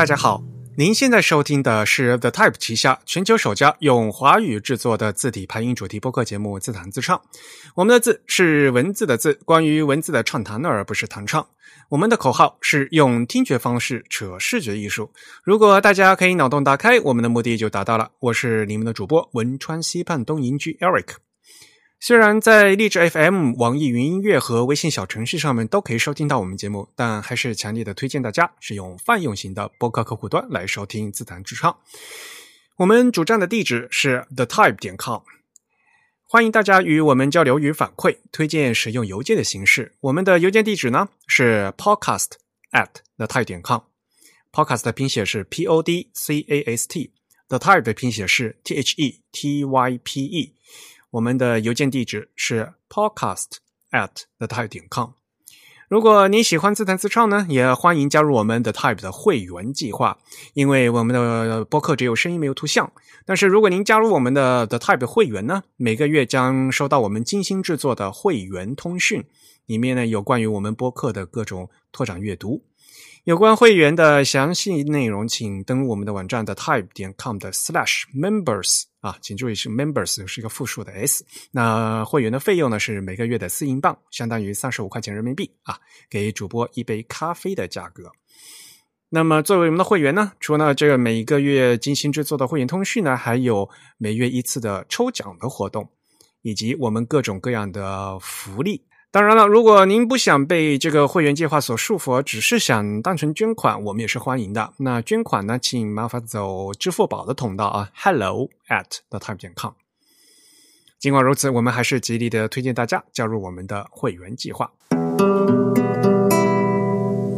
大家好，您现在收听的是 The Type 旗下全球首家用华语制作的字体排音主题播客节目《自弹自唱》。我们的字是文字的字，关于文字的畅谈，而不是弹唱。我们的口号是用听觉方式扯视觉艺术。如果大家可以脑洞打开，我们的目的就达到了。我是你们的主播文川西畔东营居 Eric。虽然在荔枝 FM、 网易云音乐和微信小程序上面都可以收听到我们节目，但还是强烈的推荐大家使用泛用型的播客客户端来收听自弹自唱。我们主站的地址是 thetype.com， 欢迎大家与我们交流与反馈，推荐使用邮件的形式。我们的邮件地址呢是 podcast@thetype.com， podcast 的拼写是 PODCAST， the type 的拼写是 THETYPE。我们的邮件地址是 podcast@thetype.com。 如果您喜欢自弹自唱呢，也欢迎加入我们 The Type 的会员计划，因为我们的播客只有声音没有图像。但是如果您加入我们的 The Type 会员呢，每个月将收到我们精心制作的会员通讯，里面呢有关于我们播客的各种拓展阅读。有关会员的详细内容，请登录我们的网站的 thetype.com/members 啊，请注意是 members 是一个复数的 s。那会员的费用呢是每个月的4英镑，相当于35块钱人民币啊，给主播一杯咖啡的价格。那么作为我们的会员呢，除了这个每个月精心制作的会员通讯呢，还有每月一次的抽奖的活动，以及我们各种各样的福利。当然了，如果您不想被这个会员计划所束缚，只是想单纯捐款，我们也是欢迎的。那捐款呢，请麻烦走支付宝的通道啊 hello@thetype.com。 尽管如此，我们还是极力的推荐大家加入我们的会员计划。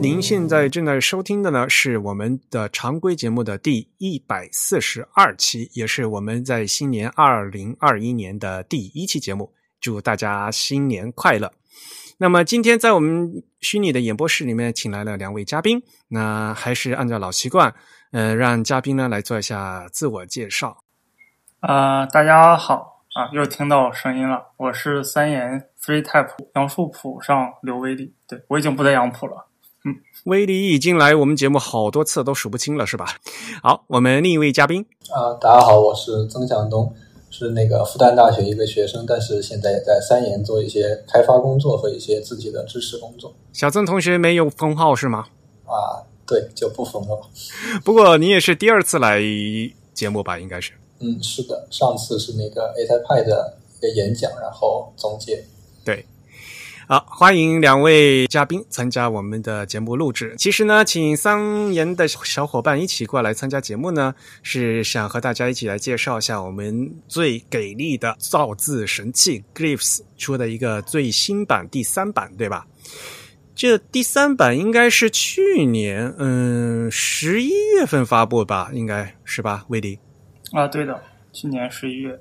您现在正在收听的呢，是我们的常规节目的第142期，也是我们在新年2021年的第一期节目。祝大家新年快乐。那么今天在我们虚拟的演播室里面请来了2位嘉宾，那还是按照老习惯，让嘉宾呢来做一下自我介绍。大家好啊，又听到声音了，我是三言 3type 杨树谱上刘威利，对，我已经不在杨浦了。威利已经来我们节目好多次都数不清了，是吧？好，我们另一位嘉宾。大家好，我是曾向东。是那个复旦大学一个学生，但是现在也在三研做一些开发工作和一些自己的支持工作。小曾同学没有封号是吗？啊，对，就不封了。不过你也是第2次来节目吧？应该是。嗯，是的，上次是那个 A 台派的一个演讲，然后总结。对。好，欢迎2位嘉宾参加我们的节目录制。其实呢，请三言的小伙伴一起过来参加节目呢，是想和大家一起来介绍一下我们最给力的造字神器 Glyphs 出的一个最新版第3版，对吧？这第3版应该是去年11月份发布吧，应该是吧，威迪？啊，对的，去年11月。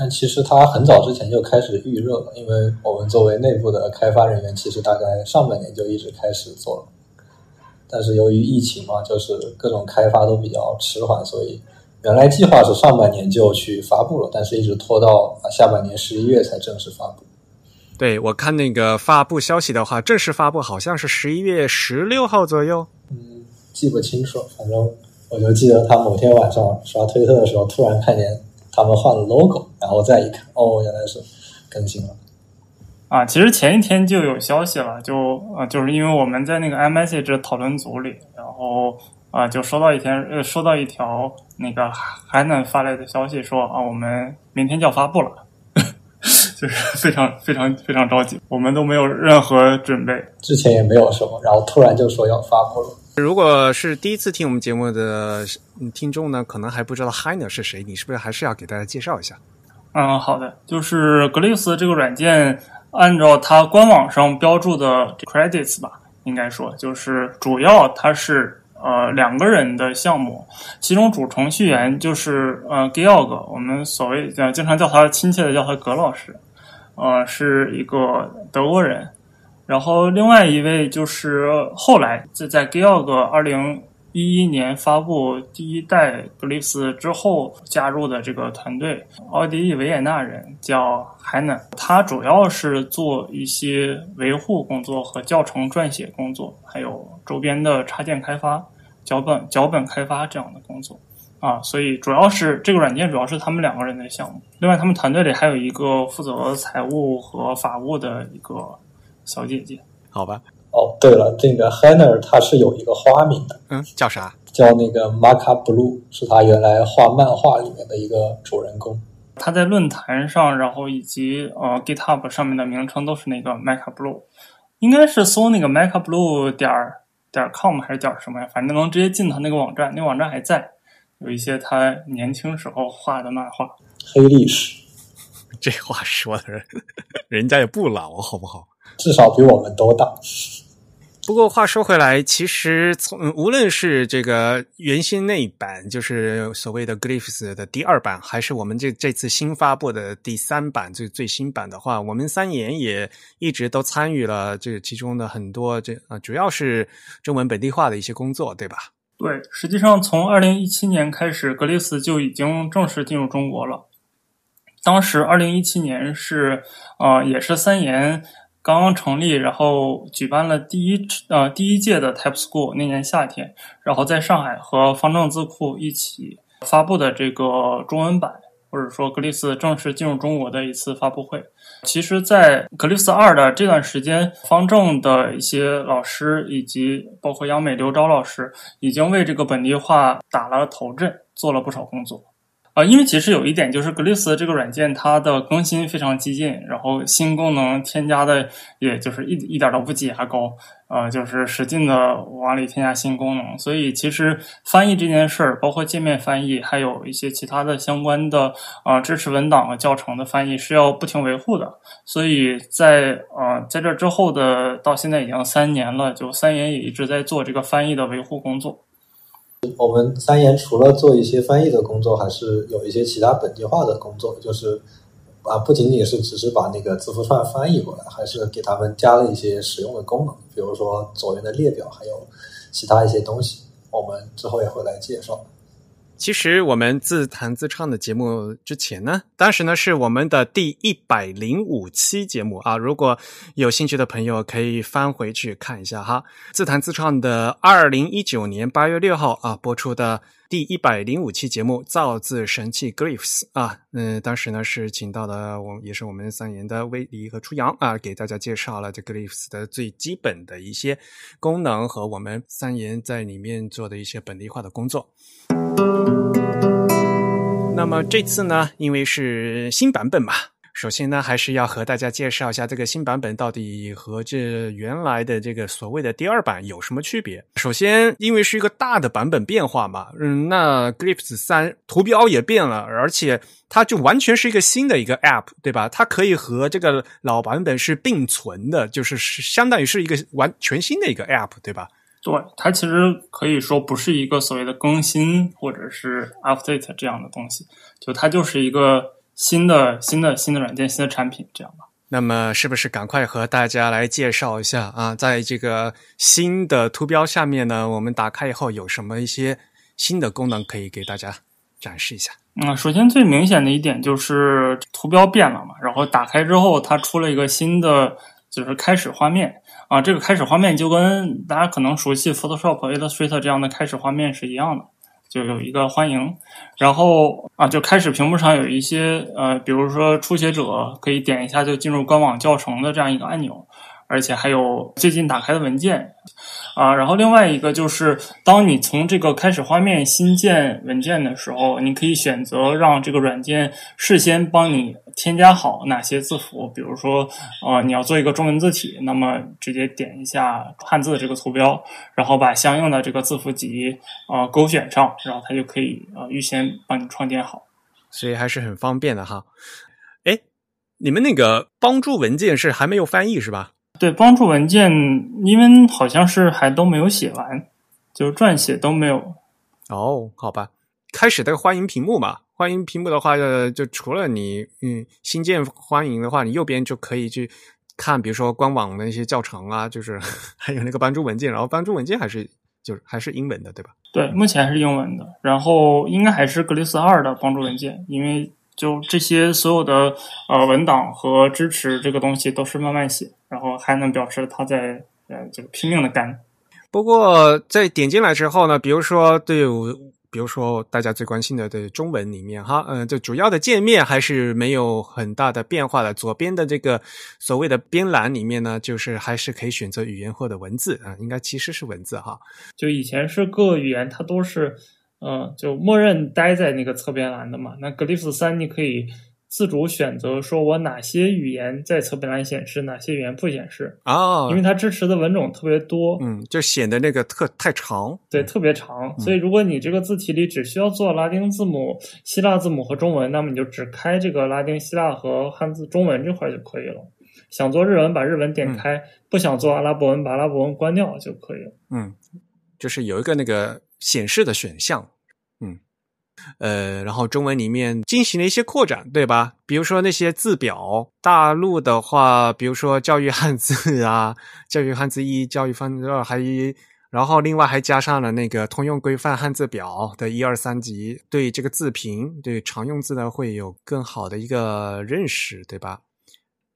但其实它很早之前就开始预热了，因为我们作为内部的开发人员，其实大概上半年就一直开始做了。但是由于疫情嘛，就是各种开发都比较迟缓，所以原来计划是上半年就去发布了，但是一直拖到下半年11月才正式发布。对，我看那个发布消息的话，正式发布好像是11月16号左右。嗯，记不清楚，反正我就记得他某天晚上刷推特的时候，突然看见他们换了 logo， 然后再一看，哦，原来是更新了。啊，其实前一天就有消息了，就是因为我们在那个 iMessage 讨论组里，然后就收到一条那个 Hannah 发来的消息说啊，我们明天就要发布了，就是非常非常非常着急，我们都没有任何准备，之前也没有什么，然后突然就说要发布了。如果是第一次听我们节目的听众呢，可能还不知道 Rainer 是谁，你是不是还是要给大家介绍一下？嗯，好的，就是 Glyphs 这个软件，按照它官网上标注的 credits 吧，应该说就是主要它是2个人的项目，其中主程序员就是Georg， 我们所谓经常叫他亲切的叫他葛老师，是一个德国人。然后另外一位就是后来在 Georg 2011年发布第1代 Glyphs 之后加入的这个团队，奥地利维也纳人叫 Hannah， 他主要是做一些维护工作和教程撰写工作，还有周边的插件开发。脚本开发这样的工作啊，所以主要是这个软件主要是他们两个人的项目。另外他们团队里还有一个负责财务和法务的一个小姐姐。好吧。哦，对了，这个 Hanner 他是有一个花名的，叫啥？叫那个 mekkablue， 是他原来画漫画里面的一个主人公。他在论坛上，然后以及GitHub 上面的名称都是那个 mekkablue， 应该是搜那个 mekkablue.com 还是点什么呀？反正能直接进他那个网站，那个网站还在，有一些他年轻时候画的漫画。黑历史，这话说的人家也不老，好不好？至少比我们都大。不过话说回来，其实无论是这个原先那一版，就是所谓的 Glyphs 的第二版，还是我们这次新发布的第3版，最新版的话，我们三言也一直都参与了这其中的很多主要是中文本地化的一些工作，对吧？对，实际上从2017年开始 Glyphs 就已经正式进入中国了。当时2017年是也是三言刚刚成立，然后举办了第一届的 Type School， 那年夏天，然后在上海和方正字库一起发布的这个中文版，或者说 Glyphs 正式进入中国的一次发布会。其实在 Glyphs 2的这段时间，方正的一些老师以及包括央美刘钊老师已经为这个本地化打了头阵，做了不少工作。因为其实有一点就是 Glyphs 这个软件它的更新非常激进，然后新功能添加的也就是一点都不挤牙膏，就是使劲的往里添加新功能，所以其实翻译这件事儿，包括界面翻译，还有一些其他的相关的支持文档和教程的翻译是要不停维护的。所以在这之后的到现在已经3年了，就三言也一直在做这个翻译的维护工作。我们三言除了做一些翻译的工作，还是有一些其他本地化的工作，就是不仅仅是只是把那个字符串翻译过来，还是给他们加了一些实用的功能，比如说左边的列表，还有其他一些东西，我们之后也会来介绍。其实我们自弹自唱的节目之前呢，当时呢是我们的第105期节目啊，如果有兴趣的朋友可以翻回去看一下哈。自弹自唱的2019年8月6号啊播出的第105期节目，造字神器 Glyphs 啊，当时呢是请到了也是我们三言的威黎和初阳啊，给大家介绍了这 Glyphs 的最基本的一些功能和我们三言在里面做的一些本地化的工作。那么这次呢，因为是新版本嘛，首先呢还是要和大家介绍一下这个新版本到底和这原来的这个所谓的第二版有什么区别。首先因为是一个大的版本变化嘛，那 Glyphs 3图标也变了，而且它就完全是一个新的一个 app， 对吧？它可以和这个老版本是并存的，就是相当于是一个完全新的一个 app， 对吧？对，它其实可以说不是一个所谓的更新或者是 update 这样的东西，就它就是一个新的软件、新的产品这样吧。那么是不是赶快和大家来介绍一下啊？在这个新的图标下面呢，我们打开以后有什么一些新的功能可以给大家展示一下？首先最明显的一点就是图标变了嘛，然后打开之后它出了一个新的就是开始画面啊，这个开始画面就跟大家可能熟悉 Photoshop、Illustrator 这样的开始画面是一样的，就有一个欢迎，然后就开始屏幕上有一些比如说初学者可以点一下就进入官网教程的这样一个按钮，而且还有最近打开的文件啊。然后另外一个就是当你从这个开始画面新建文件的时候，你可以选择让这个软件事先帮你添加好哪些字符，比如说你要做一个中文字体，那么直接点一下汉字的这个图标，然后把相应的这个字符集勾选上，然后它就可以预先帮你创建好，所以还是很方便的哈。诶，你们那个帮助文件是还没有翻译是吧？对，帮助文件因为好像是还都没有写完，就撰写都没有。哦，好吧。开始的欢迎屏幕嘛，欢迎屏幕的话就除了你新建欢迎的话，你右边就可以去看比如说官网的一些教程啊，就是还有那个帮助文件，然后帮助文件还是英文的对吧？对，目前还是英文的，然后应该还是 Glyphs 2的帮助文件，因为就这些所有的文档和支持这个东西都是慢慢写，然后还能表示他在这个拼命的干。不过在点进来之后呢，比如说大家最关心的这中文里面哈，就主要的界面还是没有很大的变化的。左边的这个所谓的编栏里面呢，就是还是可以选择语言或者文字啊，应该其实是文字哈。就以前是各语言它都是就默认待在那个侧边栏的嘛。那 Glyphs 3你可以自主选择说我哪些语言在侧边栏显示，哪些语言不显示因为它支持的文种特别多，就显得那个太长，对，特别长所以如果你这个字体里只需要做拉丁字母、希腊字母和中文，那么你就只开这个拉丁、希腊和汉字、中文这块就可以了。想做日文把日文点开，不想做阿拉伯文把阿拉伯文关掉就可以了。就是有一个那个显示的选项。然后中文里面进行了一些扩展，对吧？比如说那些字表，大陆的话，比如说教育汉字啊，教育汉字1、教育汉字2，还一，然后另外还加上了那个通用规范汉字表的1、2、3级，对这个字屏，对常用字呢会有更好的一个认识，对吧？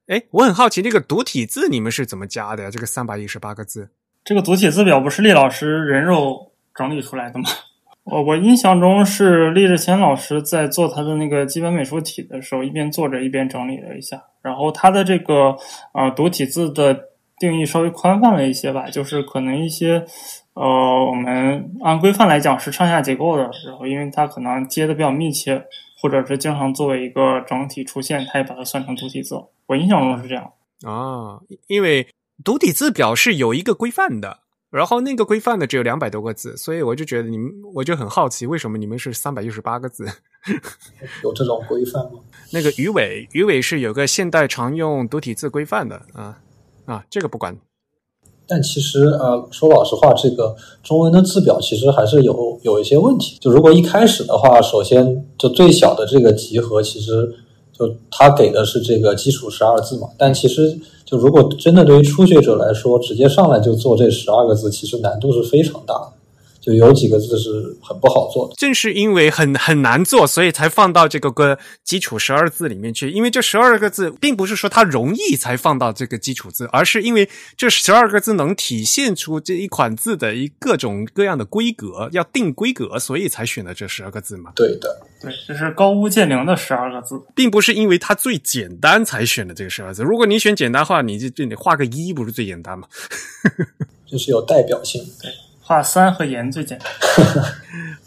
诶，我很好奇这个独体字你们是怎么加的呀？这个318个字，这个独体字表不是厉老师人肉整理出来的吗？我印象中是厉志前老师在做他的那个基本美术体的时候，一边做着一边整理了一下。然后他的这个独体字的定义稍微宽泛了一些吧，就是可能一些我们按规范来讲是上下结构的，然后因为它可能接的比较密切，或者是经常作为一个整体出现，他也把它算成独体字。我印象中是这样啊，因为独体字表是有一个规范的。然后那个规范的只有200多个字，所以我就觉得我就很好奇为什么你们是318个字有这种规范吗？那个鱼尾是有个现代常用独体字规范的这个不管。但其实说老实话，这个中文的字表其实还是有一些问题。就如果一开始的话，首先就最小的这个集合，其实就它给的是这个基础12字嘛，但其实就如果真的对于初学者来说，直接上来就做这12个字，其实难度是非常大的，就有几个字是很不好做的。正是因为很难做，所以才放到这个基础12字里面去。因为这12个字并不是说它容易才放到这个基础字，而是因为这12个字能体现出这一款字的各种各样的规格，要定规格，所以才选了这12个字嘛。对的，对，这是高屋建瓴的12个字，并不是因为它最简单才选的这个12字。如果你选简单的话，你画个1不是最简单吗？这是有代表性的。对，画3和言最简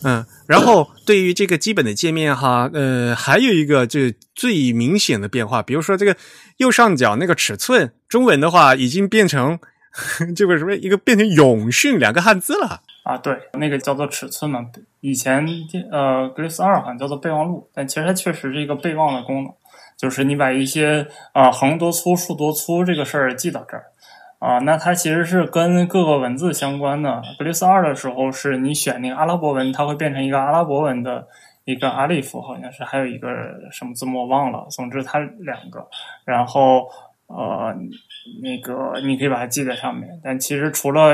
单然后对于这个基本的界面哈，还有一个就最明显的变化，比如说这个右上角那个尺寸，中文的话已经变成这个什么一个变成永训2个汉字了啊，对，那个叫做尺寸嘛。以前Glyphs 2好像叫做备忘录，但其实它确实是一个备忘的功能，就是你把一些横多粗、竖多粗这个事儿记到这儿。那它其实是跟各个文字相关的。Glyphs 2的时候是你选那个阿拉伯文，它会变成一个阿拉伯文的一个阿利夫，好像是还有一个什么字母我忘了，总之它2个。然后那个你可以把它记在上面，但其实除了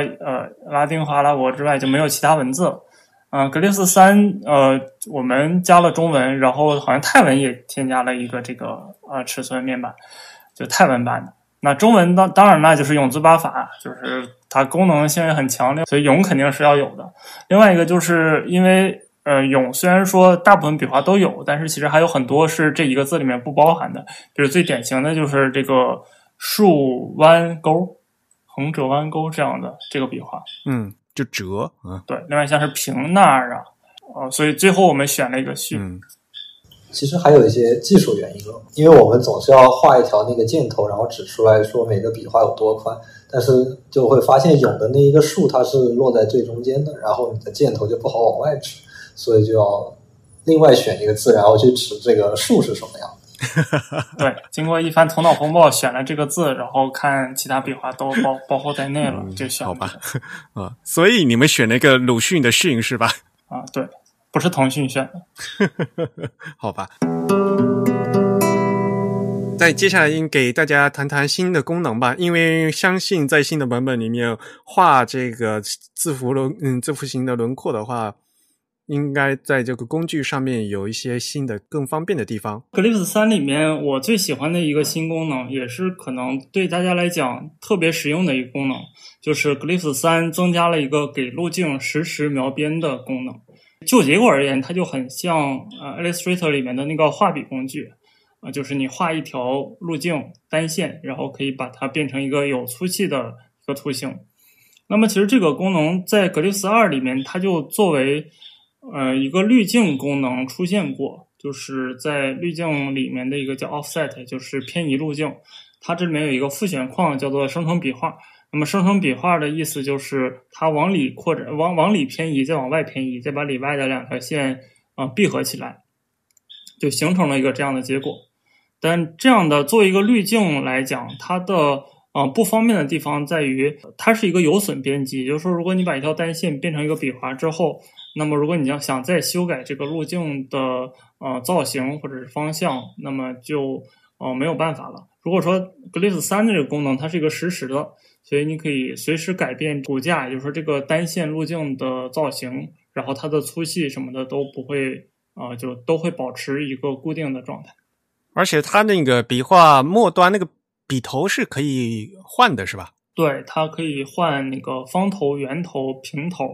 拉丁和阿拉伯之外就没有其他文字了。Glyphs 3我们加了中文，然后好像泰文也添加了一个这个尺寸面板，就泰文版的。那中文当然那就是永字八法，就是它功能性也很强烈，所以永肯定是要有的。另外一个就是因为永虽然说大部分笔画都有，但是其实还有很多是这一个字里面不包含的，就是最典型的就是这个竖弯钩、横折弯钩这样的这个笔画，就折对。另外像是平捺啊所以最后我们选了一个序。其实还有一些技术原因了，因为我们总是要画一条那个箭头，然后指出来说每个笔画有多宽，但是就会发现永的那一个竖它是落在最中间的，然后你的箭头就不好往外指，所以就要另外选一个字，然后去指这个竖是什么样的。对，经过一番头脑风暴选了这个字，然后看其他笔画都包括在内了，就选了好吧所以你们选了一个鲁迅的迅是吧？对，不是腾讯选的好吧。再接下来应给大家谈谈新的功能吧，因为相信在新的版本里面画这个字符型的轮廓的话，应该在这个工具上面有一些新的更方便的地方。 Glyphs 3里面我最喜欢的一个新功能，也是可能对大家来讲特别实用的一个功能，就是 Glyphs 3增加了一个给路径实时描边的功能。就结果而言，它就很像Illustrator 里面的那个画笔工具，就是你画一条路径单线，然后可以把它变成一个有粗细的一个图形。那么其实这个功能在 Glyphs 2里面，它就作为一个滤镜功能出现过，就是在滤镜里面的一个叫 offset， 就是偏移路径，它这里面有一个复选框叫做生成笔画。那么生成笔画的意思就是它往里扩展，往里偏移，再往外偏移，再把里外的两条线闭合起来，就形成了一个这样的结果。但这样的做一个滤镜来讲，它的不方便的地方在于它是一个有损编辑，也就是说如果你把一条单线变成一个笔划之后，那么如果你要想再修改这个路径的造型或者是方向，那么就没有办法了。如果说 Glyphs 3的这个功能它是一个实时的，所以你可以随时改变骨架，也就是说这个单线路径的造型，然后它的粗细什么的都不会就都会保持一个固定的状态。而且它那个笔画末端那个笔头是可以换的是吧？对，它可以换那个方头、圆头、平头，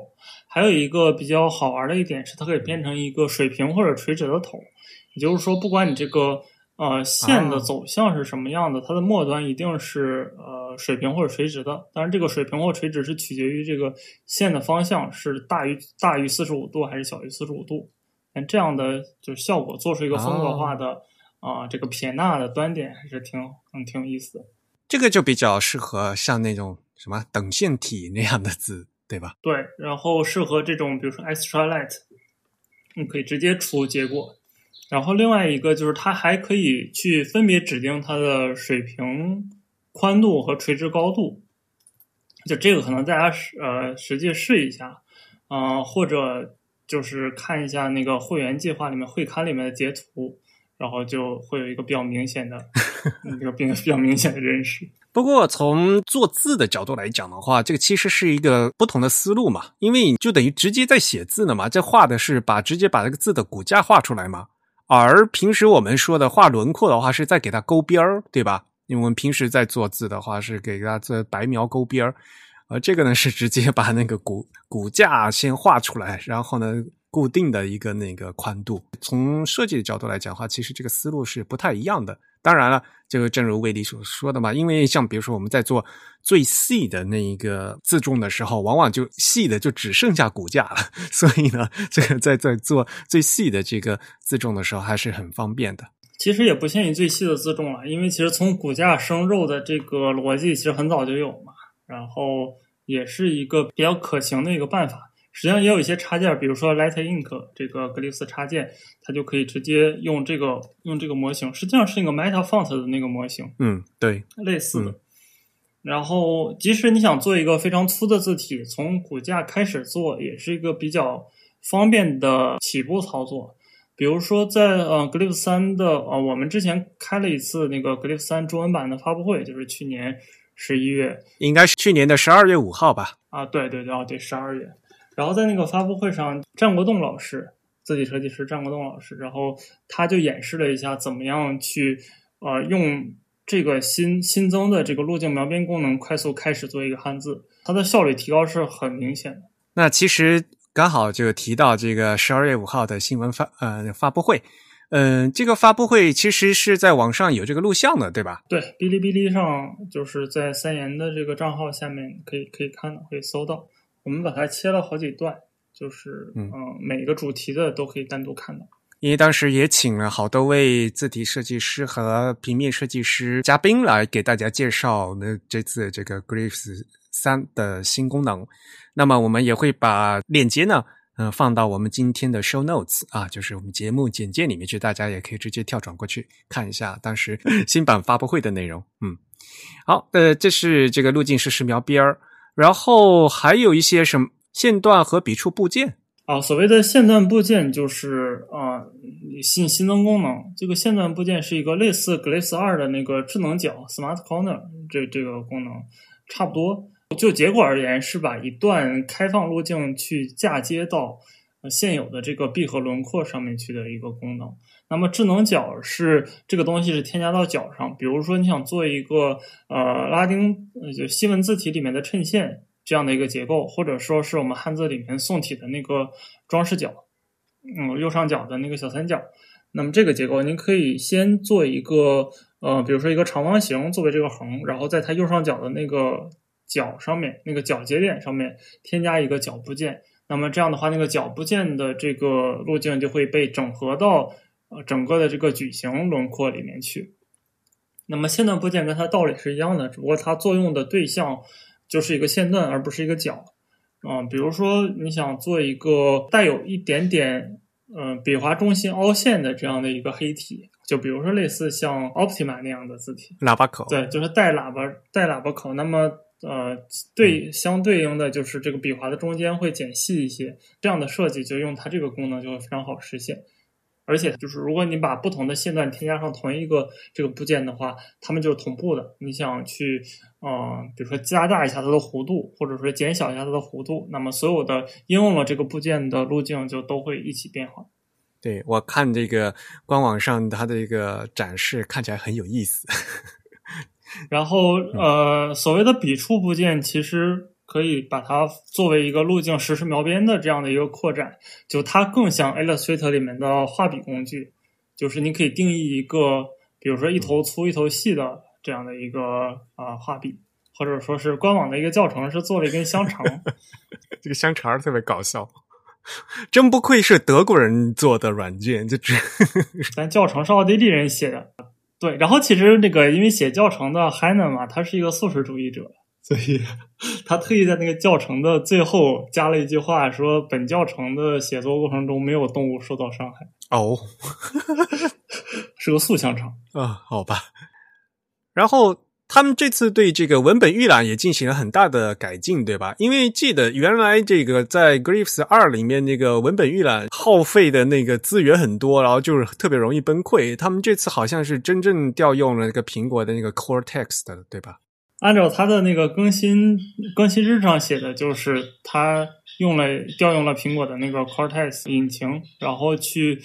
还有一个比较好玩的一点是它可以变成一个水平或者垂直的头，也就是说不管你这个线的走向是什么样的，它的末端一定是水平或者垂直的。当然这个水平或垂直是取决于这个线的方向是大于45度还是小于45度。但这样的就是效果做出一个风格化的这个撇捺的端点还是挺有意思的。这个就比较适合像那种什么等线体那样的字，对吧？对，然后适合这种比如说 extra light， 你可以直接出结果。然后另外一个就是它还可以去分别指定它的水平宽度和垂直高度，就这个可能大家实际试一下，或者就是看一下那个会员计划里面会刊里面的截图，然后就会有一个比较明显的一个比较明显的认识。不过从做字的角度来讲的话，这个其实是一个不同的思路嘛，因为你就等于直接在写字了嘛，这画的是直接把这个字的骨架画出来嘛。而平时我们说的画轮廓的话是在给它勾边儿，对吧？因为我们平时在做字的话是给它这白描勾边儿，而这个呢是直接把那个骨架先画出来，然后呢固定的一个那个宽度。从设计的角度来讲的话，其实这个思路是不太一样的。当然了，就正如魏迪所说的嘛，因为像比如说我们在做最细的那一个字重的时候，往往就细的就只剩下骨架了，所以呢这个在做最细的这个字重的时候还是很方便的。其实也不限于最细的字重了，因为其实从骨架生肉的这个逻辑其实很早就有嘛，然后也是一个比较可行的一个办法。实际上也有一些插件，比如说 LightInk 这个 Glyphs 插件，它就可以直接用这个模型，实际上是一个 Metafont 的那个模型，对，类似的。然后即使你想做一个非常粗的字体，从骨架开始做也是一个比较方便的起步操作。比如说在Glyphs 3的我们之前开了一次那个 Glyphs 3中文版的发布会，就是去年11月，应该是去年的12月5号吧。对，12月。然后在那个发布会上，战国栋老师，字体设计师战国栋老师，然后他就演示了一下怎么样去用这个新增的这个路径描边功能快速开始做一个汉字，它的效率提高是很明显的。那其实刚好就提到这个12月5号的新闻发布会，这个发布会其实是在网上有这个录像的，对吧？对，哔哩哔哩上就是在三言的这个账号下面可以看到，可以搜到。我们把它切了好几段，就是每个主题的都可以单独看到。因为当时也请了好多位字体设计师和平面设计师嘉宾来给大家介绍这次这个 Glyphs 3的新功能。那么我们也会把链接呢放到我们今天的 show notes 就是我们节目简介里面去，大家也可以直接跳转过去看一下当时新版发布会的内容。好，这是这个路径实时描边儿。然后还有一些什么线段和笔触部件所谓的线段部件就是新增功能。这个线段部件是一个类似 Glyphs 2的那个智能角 Smart Corner 这个功能差不多。就结果而言是把一段开放路径去嫁接到现有的这个闭合轮廓上面去的一个功能。那么智能角是这个东西是添加到角上，比如说你想做一个拉丁就西文字体里面的衬线这样的一个结构，或者说是我们汉字里面宋体的那个装饰角，右上角的那个小三角。那么这个结构您可以先做一个比如说一个长方形作为这个横，然后在它右上角的那个角上面那个角节点上面添加一个角部件。那么这样的话那个角部件的这个路径就会被整合到整个的这个矩形轮廓里面去。那么线段部件跟它道理是一样的，只不过它作用的对象就是一个线段而不是一个角。比如说你想做一个带有一点点笔划中心凹陷的这样的一个黑体，就比如说类似像 Optima 那样的字体，喇叭口，对，就是带喇叭口。那么相对应的就是这个笔划的中间会减细一些，这样的设计就用它这个功能就会非常好实现。而且就是如果你把不同的线段添加上同一个这个部件的话，它们就是同步的。你想去比如说加大一下它的弧度，或者说减小一下它的弧度，那么所有的应用了这个部件的路径就都会一起变化。对，我看这个官网上它的一个展示看起来很有意思。然后所谓的笔触部件其实可以把它作为一个路径实时描边的这样的一个扩展，就它更像 Illustrator 里面的画笔工具，就是你可以定义一个比如说一头粗一头细的这样的一个画笔，或者说是官网的一个教程是做了一根香肠。这个香肠特别搞笑，真不愧是德国人做的软件，但教程是奥地利人写的。对，然后其实那个因为写教程的 Hannah 嘛，他是一个素食主义者，所以他特意在那个教程的最后加了一句话，说本教程的写作过程中没有动物受到伤害。哦，是个素香肠啊，好吧。然后他们这次对这个文本预览也进行了很大的改进，对吧？因为记得原来这个在 Glyphs 2里面那个文本预览耗费的那个资源很多，然后就是特别容易崩溃。他们这次好像是真正调用了那个苹果的那个 Core Text 的，对吧？按照它的那个更新日上写的，就是它调用了苹果的那个 Core Text 引擎，然后去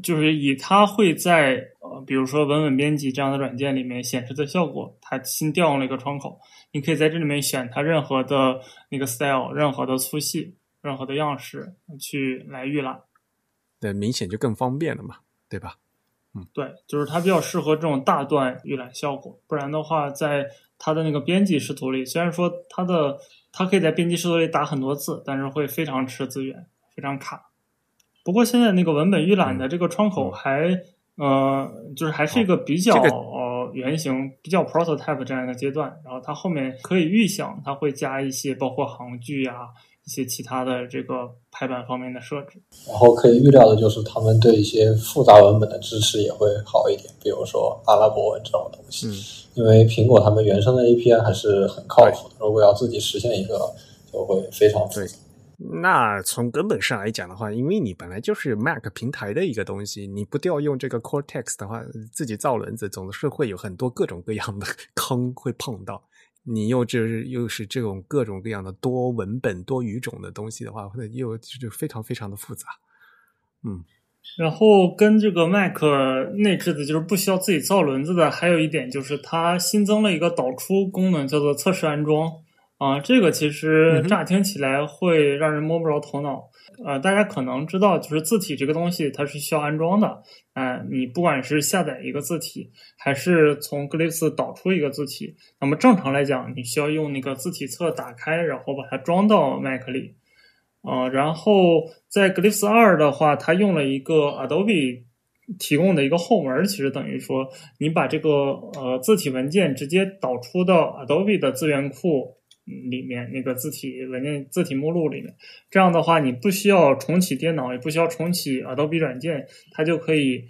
就是以它会在比如说文本编辑这样的软件里面显示的效果，它新调用了一个窗口，你可以在这里面选它任何的那个 style， 任何的粗细，任何的样式去来预览。对，明显就更方便了嘛，对吧？嗯，对，就是它比较适合这种大段预览效果。不然的话，在它的那个编辑视图里，虽然说它可以在编辑视图里打很多字，但是会非常吃资源，非常卡。不过现在那个文本预览的这个窗口还就是还是一个比较原型、比较 prototype 这样一个阶段，然后它后面可以预想它会加一些包括行距啊一些其他的这个排版方面的设置。然后可以预料的就是他们对一些复杂文本的支持也会好一点，比如说阿拉伯文这种东西，因为苹果他们原生的 API 还是很靠谱的，如果要自己实现一个就会非常复杂。那从根本上来讲的话，因为你本来就是 Mac 平台的一个东西，你不调用这个 Core Text 的话，自己造轮子总是会有很多各种各样的坑会碰到。你又是这种各种各样的多文本多语种的东西的话，又就非常非常的复杂。嗯，然后跟这个 Mac 内置的就是不需要自己造轮子的，还有一点就是它新增了一个导出功能，叫做测试安装。这个其实乍听起来会让人摸不着头脑。大家可能知道，就是字体这个东西它是需要安装的。你不管是下载一个字体，还是从 Glyphs 导出一个字体，那么正常来讲，你需要用那个字体册打开，然后把它装到 Mac 里。然后在 Glyphs 2的话，它用了一个 Adobe 提供的一个后门，其实等于说你把这个字体文件直接导出到 Adobe 的资源库里面那个字体文件字体目录里面，这样的话你不需要重启电脑，也不需要重启 Adobe 软件，它就可以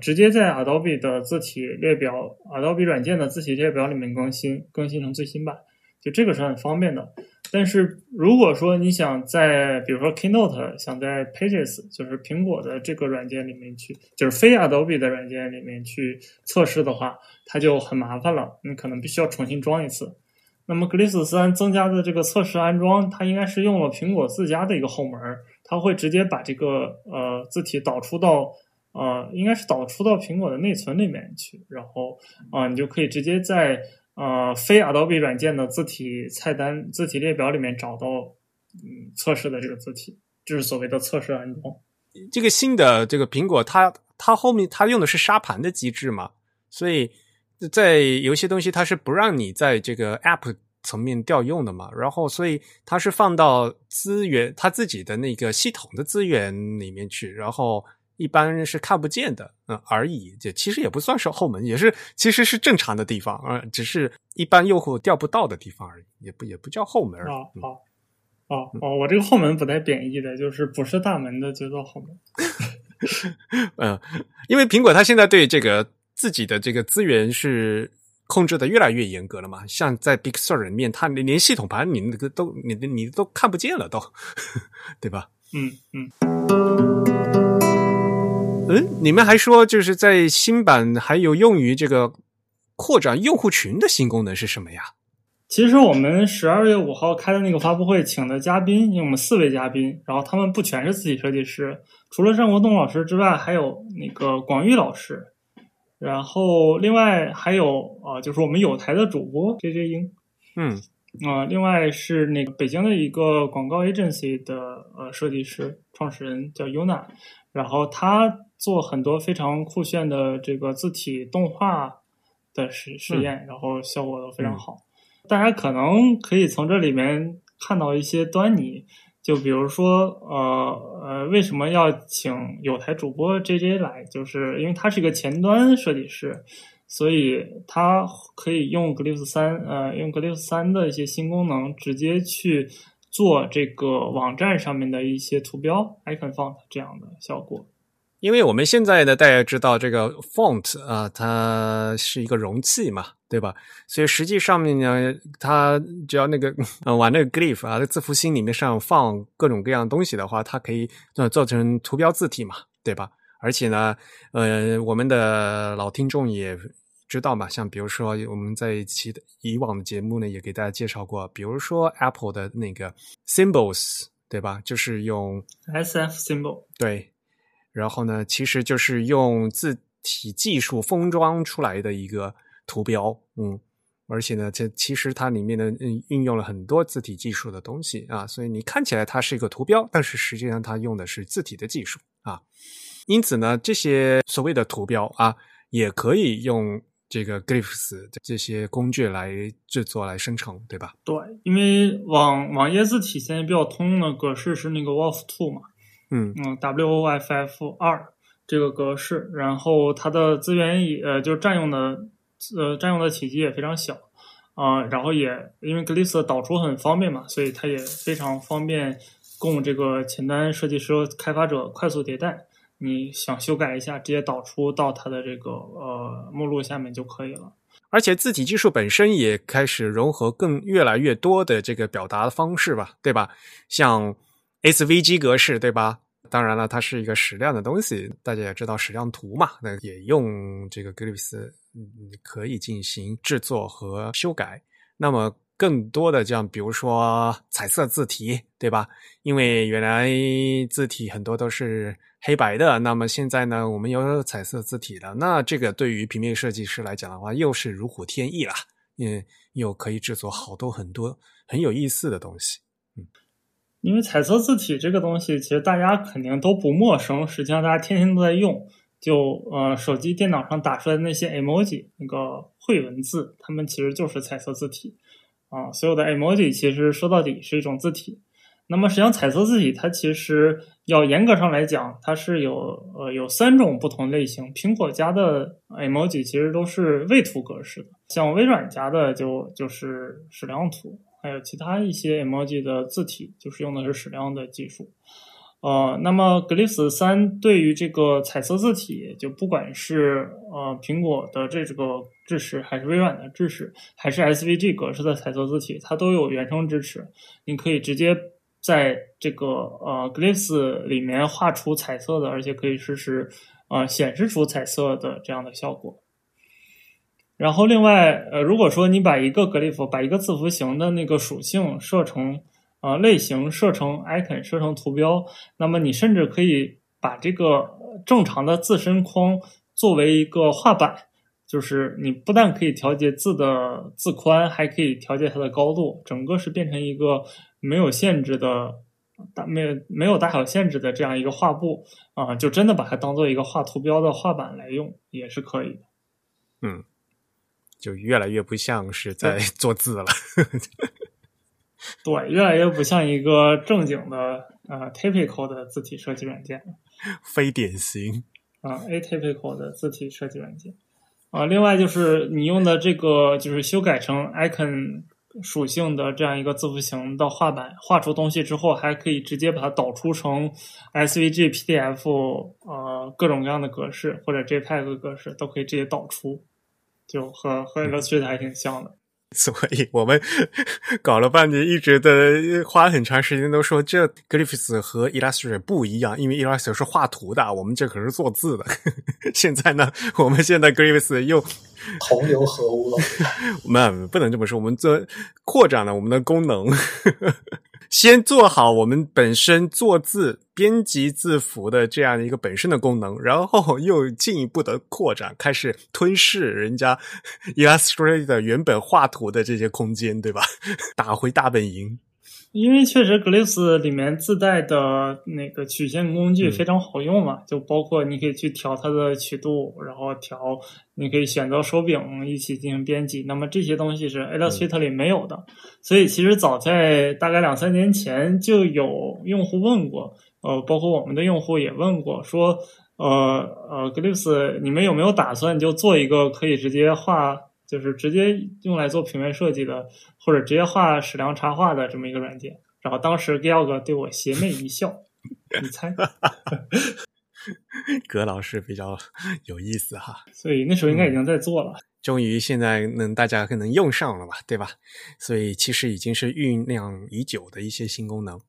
直接在 Adobe 的字体列表 Adobe 软件的字体列表里面更新成最新版，就这个是很方便的。但是如果说你想在比如说 Keynote 想在 Pages 就是苹果的这个软件里面去，就是非 Adobe 的软件里面去测试的话，它就很麻烦了，你可能必须要重新装一次。那么 Glyphs 3 增加的这个测试安装，它应该是用了苹果自家的一个后门，它会直接把这个字体导出到应该是导出到苹果的内存里面去，然后你就可以直接在非 Adobe 软件的字体菜单、字体列表里面找到测试的这个字体，就是所谓的测试安装。这个新的这个苹果，它后面它用的是沙盘的机制嘛，所以在有些东西它是不让你在这个 App 层面调用的嘛，然后所以它是放到资源它自己的那个系统的资源里面去，然后一般人是看不见的而已，其实也不算是后门，也是其实是正常的地方只是一般用户调不到的地方而已，也不叫后门。我这个后门不太贬义的，就是不是大门的就叫后门。因为苹果它现在对这个自己的这个资源是控制的越来越严格了嘛，像在 Big Sur 里面，它连系统盘你都看不见了都，对吧？你们还说就是在新版还有用于这个扩展用户群的新功能是什么呀？其实我们12月5号开的那个发布会请的嘉宾，因为我们4位嘉宾，然后他们不全是字体设计师，除了张国栋老师之外，还有那个广玉老师，然后另外还有就是我们有台的主播 JJ 英，另外是那个北京的一个广告 agency 的设计师创始人叫 Yuna， 然后他做很多非常酷炫的这个字体动画的实验，然后效果都非常好。大家可能可以从这里面看到一些端倪，就比如说为什么要请有台主播 JJ 来，就是因为他是一个前端设计师，所以他可以用 Glyphs 3的一些新功能直接去做这个网站上面的一些图标 icon font 这样的效果。因为我们现在呢，大家知道这个 font 它是一个容器嘛，对吧？所以实际上面呢，它只要那个往那个 glyph 在字符心里面上放各种各样东西的话，它可以做成图标字体嘛，对吧？而且呢，我们的老听众也知道嘛，像比如说我们在以往的节目呢，也给大家介绍过，比如说 Apple 的那个 symbols， 对吧？就是用 SF Symbol， 对。然后呢，其实就是用字体技术封装出来的一个图标，而且呢，其实它里面呢运用了很多字体技术的东西啊，所以你看起来它是一个图标，但是实际上它用的是字体的技术啊。因此呢，这些所谓的图标啊，也可以用这个 Glyphs 这些工具来制作来生成，对吧？对，因为网页字体现在比较通用的格式是那个 WOFF2 嘛。WOFF2 这个格式，然后它的资源就是占用的体积也非常小然后也因为 Glyphs 的导出很方便嘛，所以它也非常方便供这个前端设计师开发者快速迭代，你想修改一下直接导出到它的这个目录下面就可以了。而且字体技术本身也开始融合越来越多的这个表达方式吧，对吧？像SVG 格式，对吧？当然了，它是一个矢量的东西，大家也知道矢量图嘛，那也用这个 Glyphs 可以进行制作和修改。那么更多的像比如说彩色字体，对吧？因为原来字体很多都是黑白的，那么现在呢，我们有彩色字体了，那这个对于平面设计师来讲的话，又是如虎添翼了，又可以制作好多很多很有意思的东西。因为彩色字体这个东西其实大家肯定都不陌生，实际上大家天天都在用，就手机电脑上打出来的那些 emoji 那个绘文字，它们其实就是彩色字体所有的 emoji 其实说到底是一种字体。那么实际上彩色字体它其实要严格上来讲，它是有3种不同类型。苹果家的 emoji 其实都是位图格式的，像微软家的就是矢量图，还有其他一些 emoji 的字体就是用的是矢量的技术。那么 Glyphs 3对于这个彩色字体，就不管是苹果的这个支持，还是微软的支持，还是 SVG 格式的彩色字体，它都有原生支持。你可以直接在这个Glyphs 里面画出彩色的，而且可以实时显示出彩色的这样的效果。然后另外如果说你把一个字符形的那个属性设成类型设成 icon 设成图标，那么你甚至可以把这个正常的自身框作为一个画板，就是你不但可以调节字的字宽，还可以调节它的高度，整个是变成一个没有限制的没有大小限制的这样一个画布啊，就真的把它当做一个画图标的画板来用也是可以的。嗯，就越来越不像是在做字了。对，越来越不像一个正经的typical 的字体设计软件，非典型atypical 的字体设计软件另外就是你用的这个就是修改成 icon 属性的这样一个字符型的画板，画出东西之后还可以直接把它导出成 SVG、PDF 各种各样的格式或者 JPEG 格式都可以直接导出，就和 Illustrator 还挺像的。所以我们搞了半年一直的花了很长时间都说这 Glyphs 和 Illustrator 不一样，因为 Illustrator 是画图的，我们这可是做字的。现在呢，我们现在 Glyphs 又同流合污了。我们不能这么说，我们这扩展了我们的功能。先做好我们本身做字编辑字符的这样一个本身的功能，然后又进一步的扩展，开始吞噬人家 Illustrator 原本画图的这些空间，对吧？打回大本营。因为确实 Glyphs 里面自带的那个曲线工具非常好用嘛，就包括你可以去调它的曲度，然后调你可以选择手柄一起进行编辑，那么这些东西是 Illustrator 里没有的所以其实早在大概2-3年前就有用户问过包括我们的用户也问过说Glyphs 你们有没有打算就做一个可以直接画就是直接用来做平面设计的或者直接画矢量插画的这么一个软件，然后当时 Georg 对我邪魅一笑。你猜葛老师比较有意思哈，所以那时候应该已经在做了终于现在大家可能用上了吧，对吧？所以其实已经是酝酿已久的一些新功能。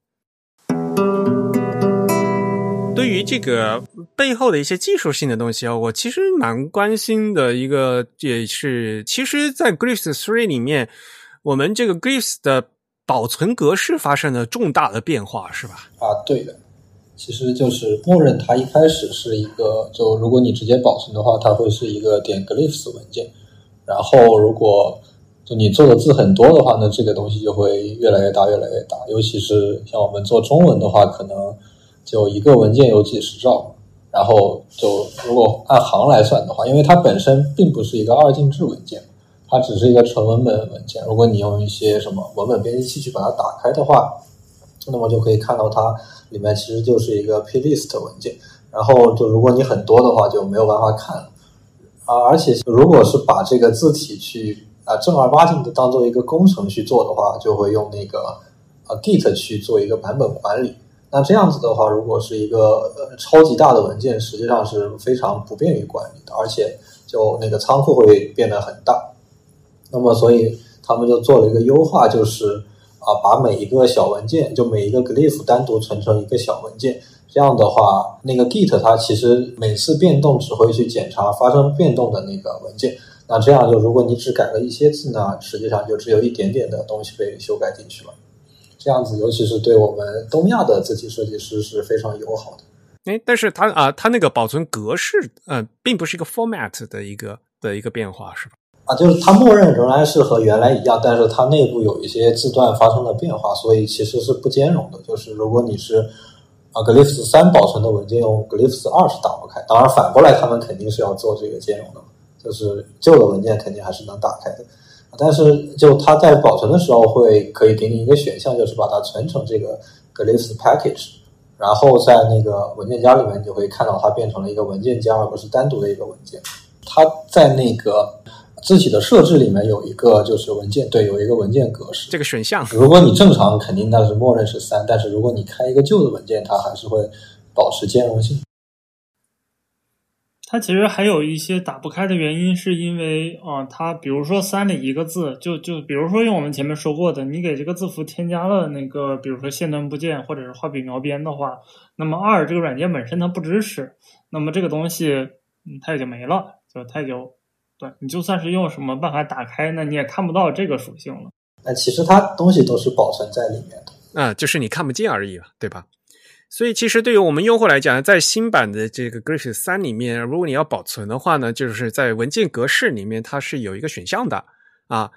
对于这个背后的一些技术性的东西我其实蛮关心的一个也是，其实在 Glyphs 3 里面我们这个 Glyphs 的保存格式发生了重大的变化是吧？啊，对的，其实就是默认它一开始是一个，就如果你直接保存的话它会是一个点 Glyphs 文件，然后如果就你做的字很多的话呢，这个东西就会越来越大越来越大，尤其是像我们做中文的话可能就一个文件有几十兆，然后就如果按行来算的话，因为它本身并不是一个二进制文件，它只是一个纯文本文件，如果你用一些什么文本编辑器去把它打开的话，那么就可以看到它里面其实就是一个 plist 文件，然后就如果你很多的话就没有办法看了而且如果是把这个字体去正儿八经的当做一个工程去做的话，就会用那个git 去做一个版本管理，那这样子的话如果是一个超级大的文件实际上是非常不便于管理的，而且就那个仓库会变得很大，那么所以他们就做了一个优化，就是把每一个小文件就每一个 glyph 单独存成一个小文件，这样的话那个 git 它其实每次变动只会去检查发生变动的那个文件，那这样就如果你只改了一些字呢，实际上就只有一点点的东西被修改进去了，这样子尤其是对我们东亚的字体设计师是非常友好的。但是它那个保存格式并不是一个 format 的一个变化是吧？就是它默认仍然是和原来一样，但是它内部有一些字段发生了变化，所以其实是不兼容的，就是如果你是Glyphs 3保存的文件用 Glyphs 2是打不开，当然反过来他们肯定是要做这个兼容的，就是旧的文件肯定还是能打开的，但是就它在保存的时候会可以给你一个选项，就是把它存成这个 Glyphs package， 然后在那个文件夹里面你就会看到它变成了一个文件夹而不是单独的一个文件。它在那个字体的设置里面有一个就是文件，对，有一个文件格式这个选项，如果你正常肯定那是默认是3，但是如果你开一个旧的文件它还是会保持兼容性。它其实还有一些打不开的原因是因为它比如说3里一个字就比如说用我们前面说过的，你给这个字符添加了那个比如说线段部件或者是画笔描边的话，那么2这个软件本身它不支持，那么这个东西它也就没了，就它也就对你就算是用什么办法打开那你也看不到这个属性了。那其实它东西都是保存在里面的，就是你看不见而已了，对吧？所以其实对于我们用户来讲，在新版的这个 Glyphs 3里面，如果你要保存的话呢，就是在文件格式里面它是有一个选项的啊。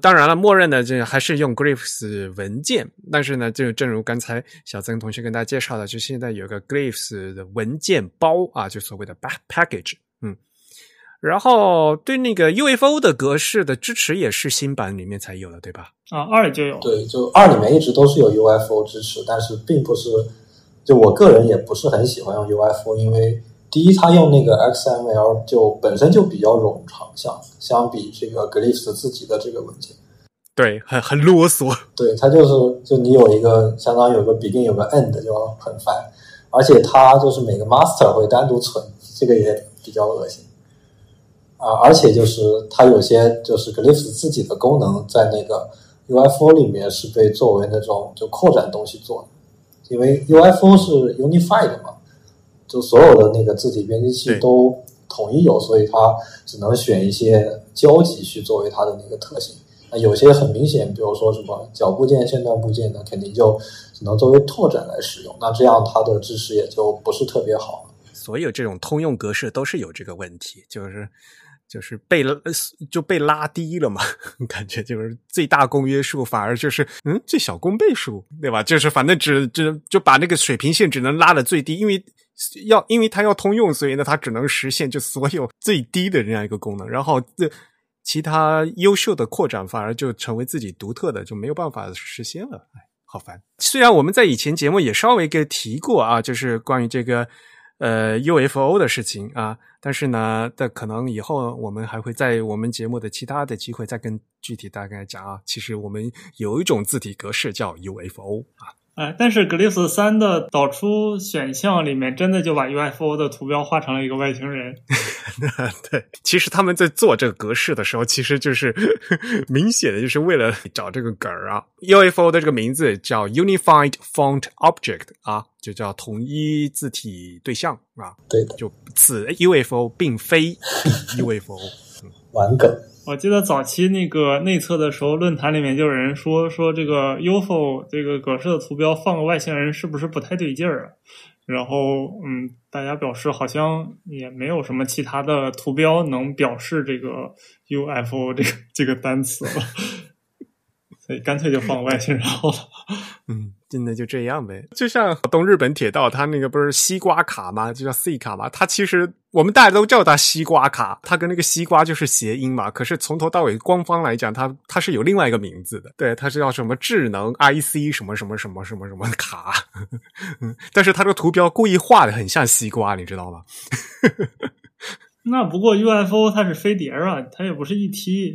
当然了，默认的这还是用 Glyphs 文件，但是呢，就正如刚才小曾同学跟大家介绍的，就现在有个 Glyphs 的文件包啊，就所谓的 package。然后对那个 UFO 的格式的支持也是新版里面才有的，对吧？啊，2就有。对，就2里面一直都是有 UFO 支持，但是并不是，就我个人也不是很喜欢用 UFO， 因为第一，它用那个 XML 就本身就比较冗长，相比这个 Glyphs 自己的这个文件，对，很啰嗦。对，它就你有一个相当于有个 begin 有个 end 就很烦，而且它就是每个 master 会单独存，这个也比较恶心。而且就是它有些就是 Glyphs 自己的功能在那个 UFO 里面是被作为那种就扩展东西做的，因为 UFO 是 unified 的嘛，就所有的那个字体编辑器都统一有，所以它只能选一些交集去作为它的那个特性。那有些很明显，比如说什么脚部件、线段部件呢，肯定就只能作为拓展来使用，那这样它的支持也就不是特别好了。所有这种通用格式都是有这个问题，就是就被拉低了嘛，感觉就是最大公约数反而就是最小公倍数，对吧？就是反正就把那个水平线只能拉得最低，因为它要通用，所以呢它只能实现就所有最低的这样一个功能，然后其他优秀的扩展反而就成为自己独特的，就没有办法实现了，好烦。虽然我们在以前节目也稍微给提过啊，就是关于这个UFO 的事情啊，但是呢，可能以后我们还会在我们节目的其他的机会再跟具体大概讲啊。其实我们有一种字体格式叫 UFO 啊。但是 Glyphs 3的导出选项里面真的就把 UFO 的图标画成了一个外星人。对，其实他们在做这个格式的时候，其实就是明显的就是为了找这个梗啊。UFO 的这个名字叫 Unified Font Object 啊，就叫统一字体对象啊。对的，就此 UFO 并非 UFO。玩梗。我记得早期那个内测的时候，论坛里面就有人说这个 UFO 这个格式的图标放个外星人是不是不太对劲儿啊？然后大家表示好像也没有什么其他的图标能表示这个 UFO 这个单词了，所以干脆就放外星人好了。真的就这样呗。就像东日本铁道，它那个不是西瓜卡吗？就叫 C 卡吗？它其实我们大家都叫它西瓜卡，它跟那个西瓜就是谐音嘛。可是从头到尾，官方来讲，它是有另外一个名字的，对，它是叫什么智能 IC 什么什么什么什么什么卡。但是它这个图标故意画的很像西瓜，你知道吗？那不过 UFO 它是飞碟啊，它也不是 ET。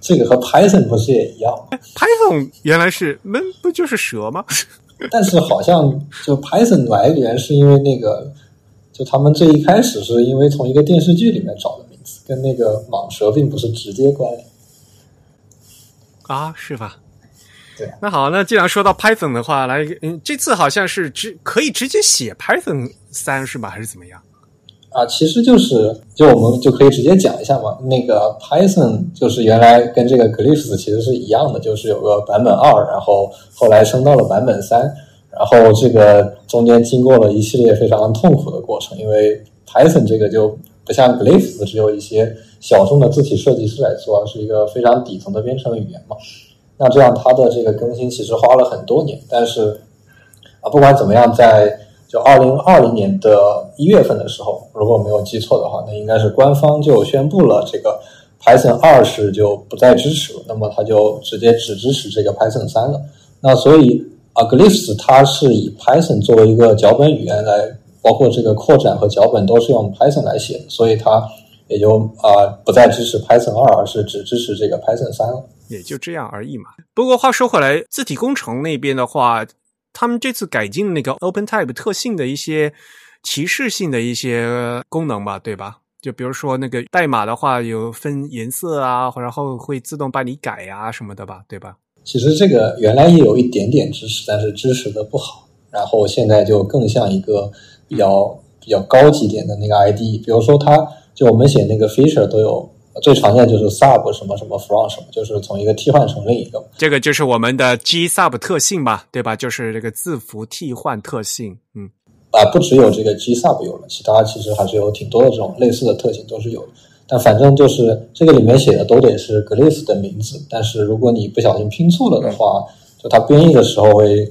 这个和 Python 不是也一样吗？ Python 原来是不就是蛇吗？但是好像就 Python 来源是因为那个，就他们最一开始是因为从一个电视剧里面找的名字，跟那个蟒蛇并不是直接关联啊，是吧？对啊。那好，那既然说到 Python 的话，来，这次好像是可以直接写 Python 3是吧？还是怎么样？啊，其实就我们就可以直接讲一下嘛。那个 Python 就是原来跟这个 Glyphs 其实是一样的，就是有个版本2，然后后来升到了版本3，然后这个中间经过了一系列非常痛苦的过程，因为 Python 这个就不像 Glyphs 只有一些小众的字体设计师来做，是一个非常底层的编程语言嘛。那这样它的这个更新其实花了很多年，但是不管怎么样，在就2020年的1月份的时候，如果没有记错的话，那应该是官方就宣布了这个 Python 2是就不再支持了，那么它就直接只支持这个 Python 3了。那所以Glyphs 它是以 Python 作为一个脚本语言来，包括这个扩展和脚本都是用 Python 来写的，所以它也就不再支持 Python 2，而是只支持这个 Python 3了，也就这样而已嘛。不过话说回来，字体工程那边的话，他们这次改进那个 OpenType 特性的一些提示性的一些功能吧，对吧？就比如说那个代码的话，有分颜色啊，然后会自动帮你改啊什么的吧，对吧？其实这个原来也有一点点支持，但是支持的不好，然后现在就更像一个比较高级点的那个 IDE。 比如说它就我们写那个 feature 都有最常见就是 sub 什么什么 from 什么，就是从一个替换成另一个。这个就是我们的 G sub 特性吧，对吧？就是这个字符替换特性。嗯，啊，不只有这个 G sub 有了，其他其实还是有挺多的这种类似的特性都是有的。但反正就是这个里面写的都得是 Glyphs 的名字，但是如果你不小心拼错了的话，就它编译的时候会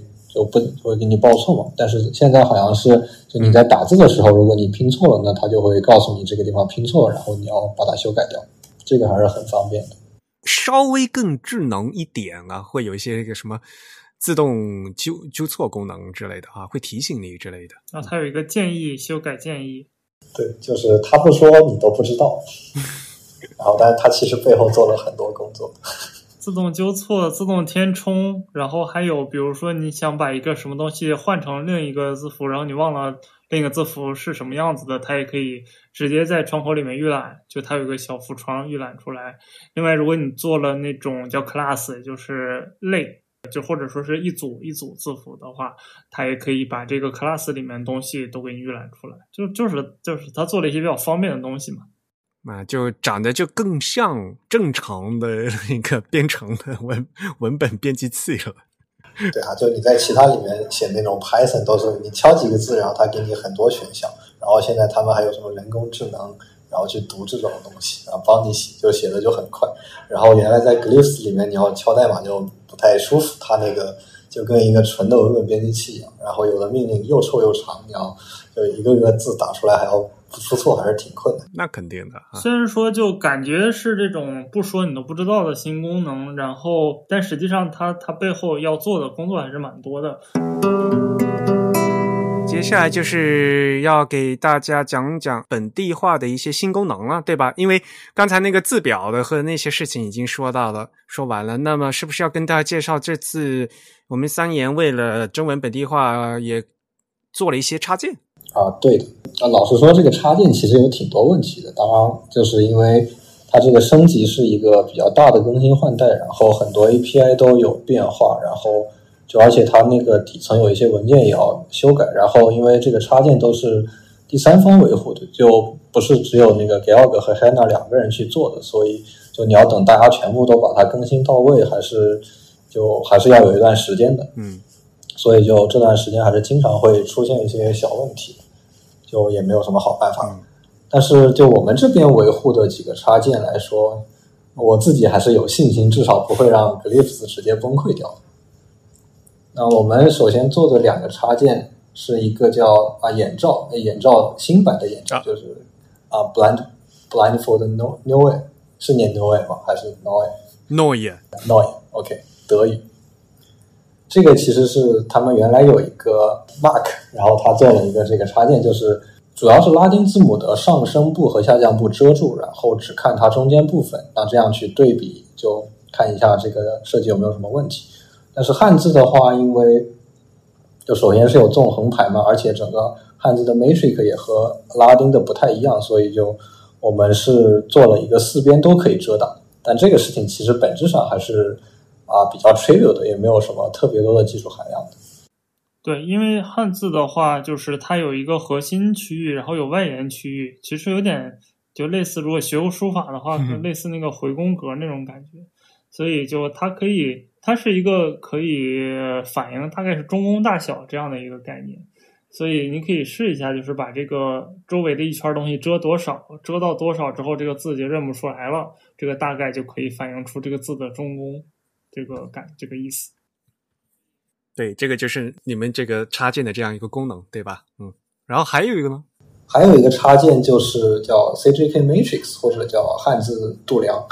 给你报错嘛。但是现在好像是，就你在打字的时候，如果你拼错了，那它就会告诉你这个地方拼错了，然后你要把它修改掉。这个还是很方便的，稍微更智能一点啊，会有一些这个什么自动纠错功能之类的啊，会提醒你之类的。然后它有一个建议修改建议。对，就是他不说你都不知道，然后但是他其实背后做了很多工作，自动纠错、自动填充，然后还有比如说你想把一个什么东西换成另一个字符，然后你忘了另一个字符是什么样子的，它也可以直接在窗口里面预览，就它有一个小浮窗预览出来。另外，如果你做了那种叫 class， 就是类。就或者说是一组一组字符的话，它也可以把这个 class 里面东西都给你预览出来，就是它做了一些比较方便的东西嘛，就长得就更像正常的那个编程的文本编辑器了。对啊，就你在其他里面写那种 Python 都是你敲几个字，然后它给你很多选项，然后现在他们还有什么人工智能。然后去读这种东西，然后帮你写，就写的就很快。然后原来在 Glyphs 里面，你要敲代码就不太舒服，它那个就跟一个纯的文本编辑器一样。然后有的命令又臭又长，你要就一个个字打出来，还要不出错，还是挺困难。那肯定的。虽然说就感觉是这种不说你都不知道的新功能，然后但实际上它背后要做的工作还是蛮多的。接下来就是要给大家讲讲本地化的一些新功能了，对吧？因为刚才那个字表的和那些事情已经说完了，那么是不是要跟大家介绍这次我们三言为了中文本地化也做了一些插件？啊，对的。老实说，这个插件其实有挺多问题的，当然就是因为它这个升级是一个比较大的更新换代，然后很多 API 都有变化，然后就而且它那个底层有一些文件也要修改，然后因为这个插件都是第三方维护的，就不是只有那个 Georg 和 Hannah 两个人去做的，所以就你要等大家全部都把它更新到位，还是要有一段时间的。嗯，所以就这段时间还是经常会出现一些小问题，就也没有什么好办法。但是就我们这边维护的几个插件来说，我自己还是有信心，至少不会让 Glyphs 直接崩溃掉的。那我们首先做的两个插件是一个叫眼罩新版的眼罩，就是blindfold Noe 是念 Noe 吗？还是 Noe OK 德语。这个其实是他们原来有一个 Mark， 然后他做了一个这个插件，就是主要是拉丁字母的上升部和下降部遮住，然后只看它中间部分，那这样去对比就看一下这个设计有没有什么问题。但是汉字的话，因为就首先是有纵横排嘛，而且整个汉字的 matrix 也和拉丁的不太一样，所以就我们是做了一个四边都可以遮挡。但这个事情其实本质上还是比较 trivial 的，也没有什么特别多的技术含量的。对，因为汉字的话，就是它有一个核心区域，然后有外延区域，其实有点就类似，如果学过书法的话，类似那个回宫格那种感觉。所以就它是一个可以反映大概是中宫大小这样的一个概念，所以你可以试一下，就是把这个周围的一圈东西遮到多少之后，这个字就认不出来了，这个大概就可以反映出这个字的中宫这个意思。对，这个就是你们这个插件的这样一个功能，对吧？嗯，然后还有一个呢？还有一个插件就是叫 CJK Matrix 或者叫汉字度量。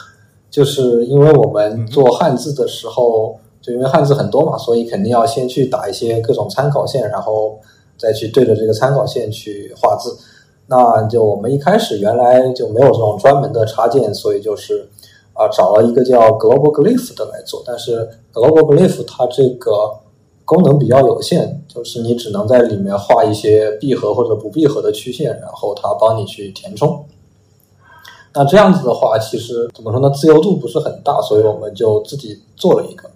就是因为我们做汉字的时候，就因为汉字很多嘛，所以肯定要先去打一些各种参考线，然后再去对着这个参考线去画字。那就我们一开始原来就没有这种专门的插件，所以就是找了一个叫 Global Glyph 的来做。但是 Global Glyph 它这个功能比较有限，就是你只能在里面画一些闭合或者不闭合的曲线，然后它帮你去填充。那这样子的话，其实怎么说呢，自由度不是很大，所以我们就自己做了一个，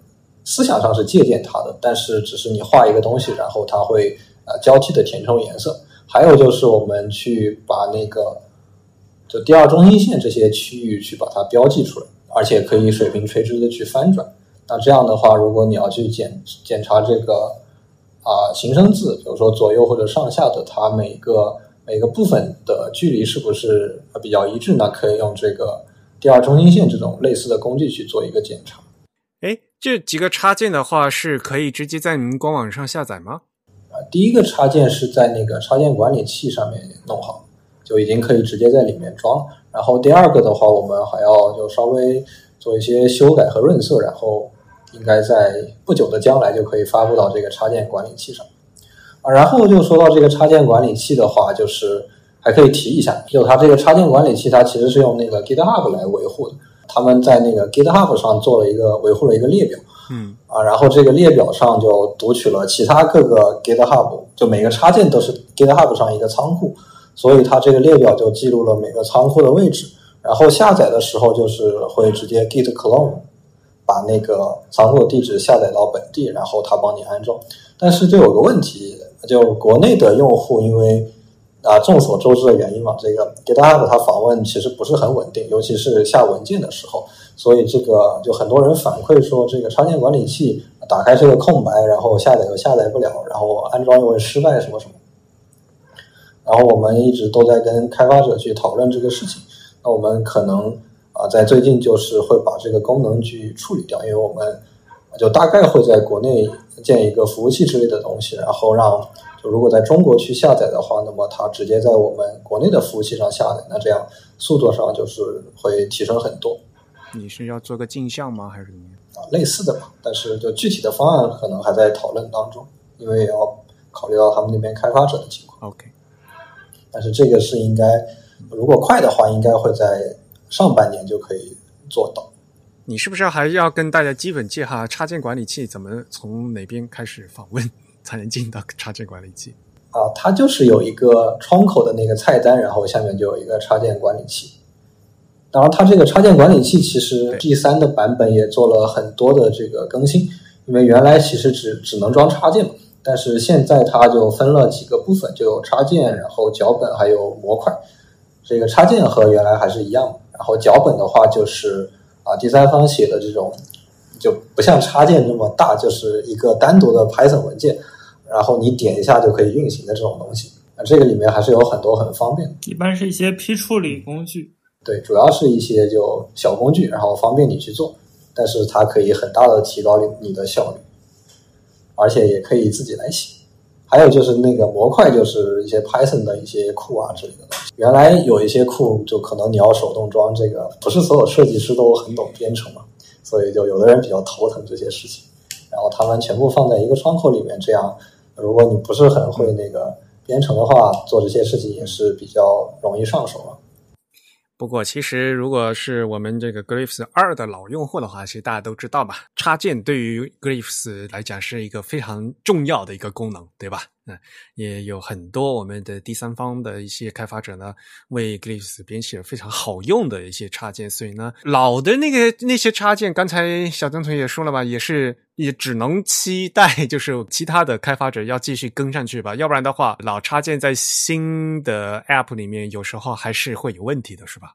思想上是借鉴它的，但是只是你画一个东西，然后它会交替的填充颜色。还有就是我们去把那个就第二中心线这些区域去把它标记出来，而且可以水平垂直的去翻转。那这样的话，如果你要去检查这个形声字，比如说左右或者上下的，它每个部分的距离是不是比较一致呢？可以用这个第二中心线这种类似的工具去做一个检查。这几个插件的话是可以直接在你们官网上下载吗？第一个插件是在那个插件管理器上面弄好，就已经可以直接在里面装。然后第二个的话，我们还要就稍微做一些修改和润色，然后应该在不久的将来就可以发布到这个插件管理器上。然后就说到这个插件管理器的话，就是还可以提一下，就它这个插件管理器，它其实是用那个 GitHub 来维护的。他们在那个 GitHub 上维护了一个列表，然后这个列表上就读取了其他各个 GitHub， 就每个插件都是 GitHub 上一个仓库，所以它这个列表就记录了每个仓库的位置。然后下载的时候就是会直接 git clone 把那个仓库的地址下载到本地，然后它帮你安装。但是就有个问题，就国内的用户因为众所周知的原因嘛，这个 GitHub 它访问其实不是很稳定，尤其是下文件的时候，所以这个就很多人反馈说，这个插件管理器打开是个空白，然后下载又下载不了，然后安装又会失败什么什么。然后我们一直都在跟开发者去讨论这个事情。那我们可能在最近就是会把这个功能去处理掉，因为我们就大概会在国内建一个服务器之类的东西，然后让就如果在中国去下载的话，那么它直接在我们国内的服务器上下载，那这样速度上就是会提升很多。你是要做个镜像吗？还是类似的吧，但是就具体的方案可能还在讨论当中，因为也要考虑到他们那边开发者的情况。 OK， 但是这个是应该如果快的话应该会在上半年就可以做到。你是不是还要跟大家基本介绍插件管理器怎么从哪边开始访问才能进到插件管理器？它就是有一个窗口的那个菜单，然后下面就有一个插件管理器。然后它这个插件管理器其实 G3 的版本也做了很多的这个更新，因为原来其实只能装插件嘛，但是现在它就分了几个部分，就有插件，然后脚本还有模块。这个插件和原来还是一样，然后脚本的话就是第三方写的这种就不像插件这么大，就是一个单独的 Python 文件，然后你点一下就可以运行的这种东西。这个里面还是有很多很方便的，一般是一些批处理工具。对，主要是一些就小工具，然后方便你去做，但是它可以很大的提高你的效率，而且也可以自己来写。还有就是那个模块，就是一些 Python 的一些库之类的东西。原来有一些库就可能你要手动装，这个不是所有设计师都很懂编程嘛，所以就有的人比较头疼这些事情。然后他们全部放在一个窗口里面，这样如果你不是很会那个编程的话，做这些事情也是比较容易上手了。不过其实如果是我们这个 Glyphs 2的老用户的话，其实大家都知道吧，插件对于 Glyphs 来讲是一个非常重要的一个功能，对吧？也有很多我们的第三方的一些开发者呢，为 Glyphs 编写非常好用的一些插件。所以呢，老的那些插件，刚才小张同学也说了吧，也只能期待就是其他的开发者要继续跟上去吧，要不然的话老插件在新的 App 里面有时候还是会有问题的，是吧？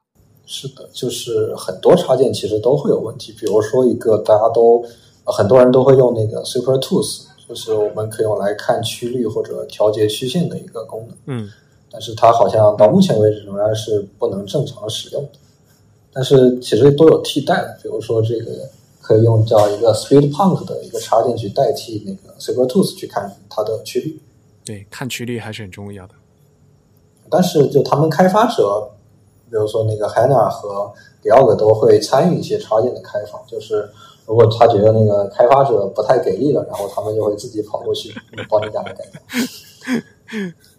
是的，就是很多插件其实都会有问题。比如说一个大家都很多人都会用那个 Super Tools， 就是我们可以用来看曲率或者调节曲线的一个功能，但是它好像到目前为止仍然是不能正常使用的。但是其实都有替代的，比如说这个可以用叫一个 Speedpunk 的一个插件去代替那个 Super Tools 去看它的曲率。对，看曲率还是很重要的。但是就他们开发者，比如说那个 Hannah 和 Diogo 都会参与一些插件的开发，就是如果他觉得那个开发者不太给力了，然后他们就会自己跑过去帮你家来改造。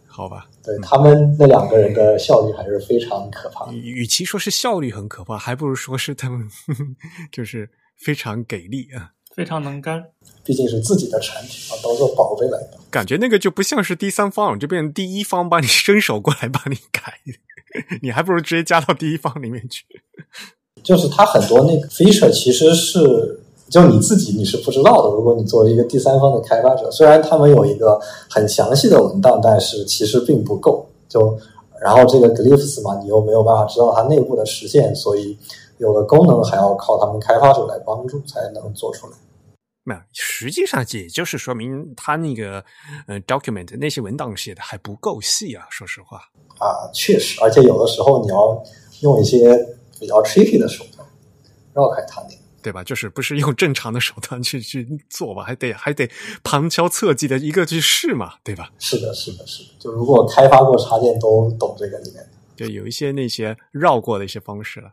好吧，对，他们那两个人的效率还是非常可怕的。与其说是效率很可怕，还不如说是他们就是非常给力啊，非常能干，毕竟是自己的产品啊，当做宝贝来的。感觉那个就不像是第三方，就变成第一方帮你伸手过来帮你改，你还不如直接加到第一方里面去。就是它很多那个 feature 其实是就你自己你是不知道的，如果你作为一个第三方的开发者，虽然他们有一个很详细的文档，但是其实并不够。就然后这个 Glyphs 嘛，你又没有办法知道它内部的实现，所以有的功能还要靠他们开发者来帮助才能做出来。实际上也就是说明他那个document 那些文档写的还不够细啊，说实话啊，确实，而且有的时候你要用一些比较 tricky 的手段绕开它，对吧？就是不是用正常的手段去做吧，还得旁敲侧击的一个去试嘛，对吧？是的，是的，是的。就如果开发过插件都懂这个里面，就有一些那些绕过的一些方式了，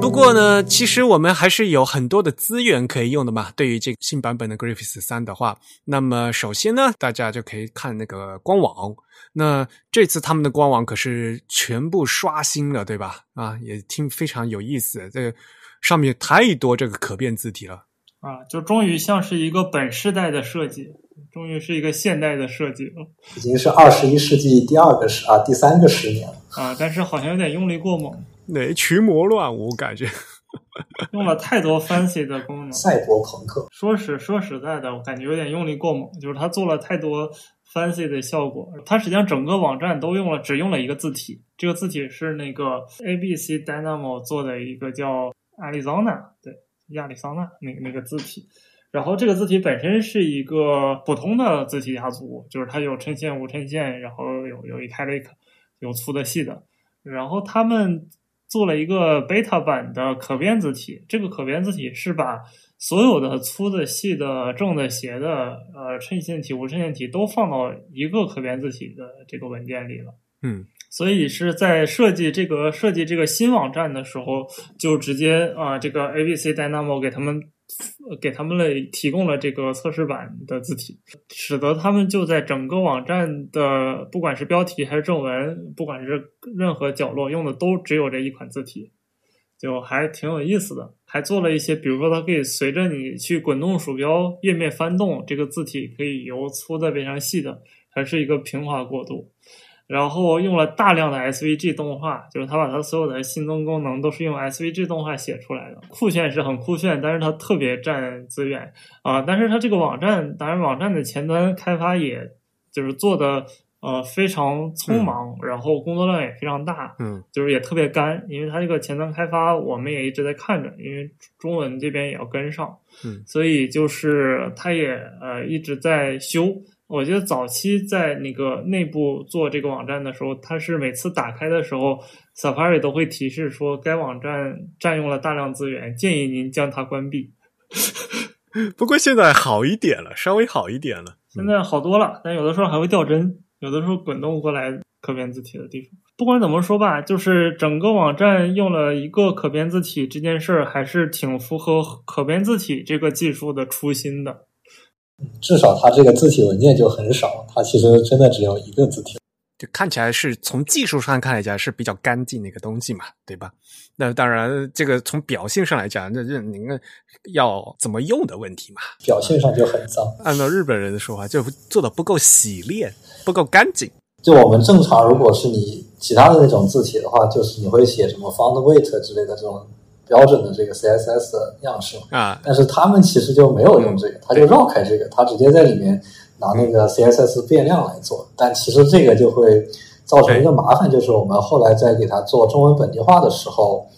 不过呢，其实我们还是有很多的资源可以用的嘛。对于这个新版本的 Glyphs 3的话，那么首先呢，大家就可以看那个官网。那这次他们的官网可是全部刷新了，对吧？啊，也挺非常有意思。这个上面太多这个可变字体了啊，就终于像是一个本世代的设计，终于是一个现代的设计了，已经是21世纪第三个十年了啊，但是好像有点用力过猛。群魔乱舞，感觉用了太多 fancy 的功能，赛博朋克。说实在的，我感觉有点用力过猛，就是他做了太多 fancy 的效果。他实际上整个网站都只用了一个字体，这个字体是那个 ABC Dynamo 做的一个叫 Arizona， 对，亚利桑那那个字体。然后这个字体本身是一个普通的字体家族，就是它有衬线、无衬线，然后有 italic， 有粗的、细的，然后他们做了一个 beta 版的可变字体，这个可变字体是把所有的粗的、细的、正的、斜的、衬线体、无衬线体都放到一个可变字体的这个文件里了。所以是在设计这个新网站的时候，就直接这个 ABC Dynamo 给他们提供了这个测试版的字体，使得他们就在整个网站的不管是标题还是正文，不管是任何角落用的都只有这一款字体，就还挺有意思的。还做了一些，比如说它可以随着你去滚动鼠标页面翻动，这个字体可以由粗的变成细的，它是一个平滑过渡。然后用了大量的 SVG 动画，就是他把他所有的新增功能都是用 SVG 动画写出来的，酷炫是很酷炫，但是他特别占资源啊。但是他这个网站，当然网站的前端开发也就是做的非常匆忙，然后工作量也非常大，就是也特别干，因为他这个前端开发我们也一直在看着，因为中文这边也要跟上，所以就是他也一直在修。我觉得早期在那个内部做这个网站的时候，它是每次打开的时候 Safari 都会提示说该网站占用了大量资源，建议您将它关闭。不过现在好一点了，稍微好一点了，现在好多了，但有的时候还会掉帧，有的时候滚动过来可变字体的地方。不管怎么说吧，就是整个网站用了一个可变字体这件事儿，还是挺符合可变字体这个技术的初心的。至少它这个字体文件就很少，它其实真的只有一个字体，就看起来是从技术上看来讲是比较干净的一个东西嘛，对吧？那当然这个从表现上来讲，那您要怎么用的问题嘛，表现上就很脏。按照日本人的说法，就做的不够洗练，不够干净。就我们正常如果是你其他的那种字体的话，就是你会写什么 font weight 之类的这种标准的这个 CSS 的样式啊，但是他们其实就没有用这个，他就绕开这个，他直接在里面拿那个 CSS 变量来做，但其实这个就会造成一个麻烦，就是我们后来在给他做中文本地化的时候，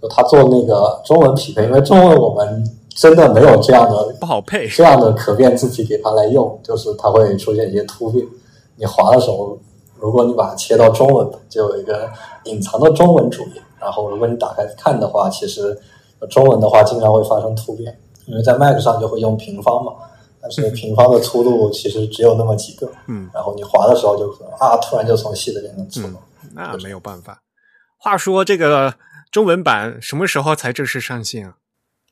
就他做那个中文匹配，因为中文我们真的没有这样的不好配，这样的可变字体给他来用，就是他会出现一些突变。你滑的时候，如果你把它切到中文，就有一个隐藏的中文主页。然后如果你打开看的话，其实中文的话经常会发生突变，因为在 Mac 上就会用平方嘛，但是平方的粗度其实只有那么几个，然后你滑的时候就可能突然就从细的变成粗了，那没有办法。话说这个中文版什么时候才正式上线啊？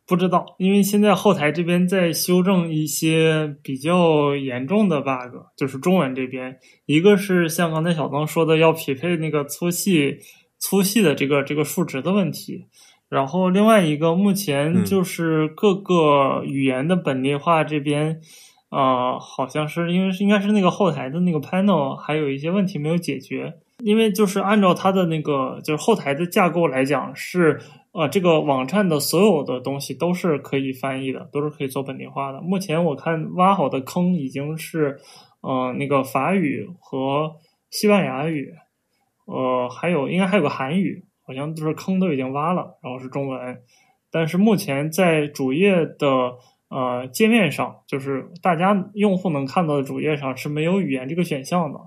不知道，因为现在后台这边在修正一些比较严重的 bug， 就是中文这边，一个是像刚才小曾说的要匹配那个粗细的这个数值的问题，然后另外一个目前就是各个语言的本地化这边，好像是因为应该是那个后台的那个 panel 还有一些问题没有解决，因为就是按照它的那个就是后台的架构来讲是，这个网站的所有的东西都是可以翻译的，都是可以做本地化的。目前我看挖好的坑已经是那个法语和西班牙语，还有应该还有个韩语，好像就是坑都已经挖了，然后是中文。但是目前在主页的界面上，就是大家用户能看到的主页上是没有语言这个选项的。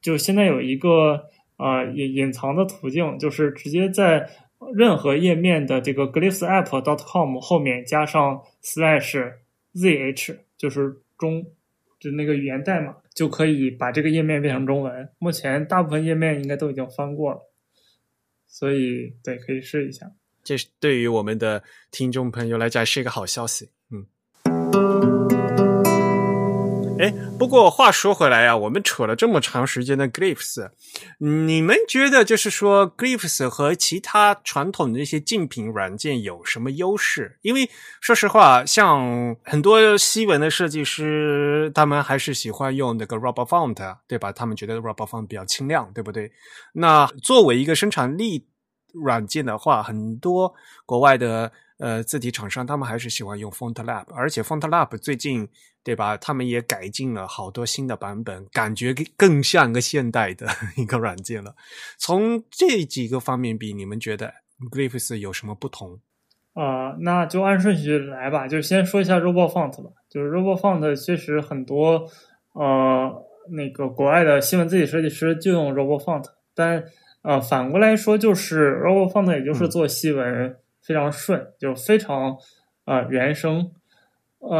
就现在有一个隐藏的途径，就是直接在任何页面的这个 glyphsapp.com 后面加上 /zh， 就是那个语言代码，就可以把这个页面变成中文。目前大部分页面应该都已经翻过了，所以对，可以试一下。这是对于我们的听众朋友来讲是一个好消息。不过话说回来啊，我们扯了这么长时间的 Glyphs， 你们觉得就是说 Glyphs 和其他传统的一些竞品软件有什么优势？因为说实话，像很多西文的设计师，他们还是喜欢用那个 RoboFont， 对吧？他们觉得 RoboFont 比较清亮，对不对？那作为一个生产力软件的话，很多国外的字体厂商他们还是喜欢用 FontLab， 而且 FontLab 最近对吧，他们也改进了好多新的版本，感觉更像个现代的一个软件了。从这几个方面比，你们觉得 Glyphs 有什么不同？那就按顺序来吧，就先说一下 RoboFont 吧。就是 RoboFont 其实很多那个国外的西文字体设计师就用 RoboFont， 但反过来说，就是 RoboFont 也就是做西文非常顺，就非常原生。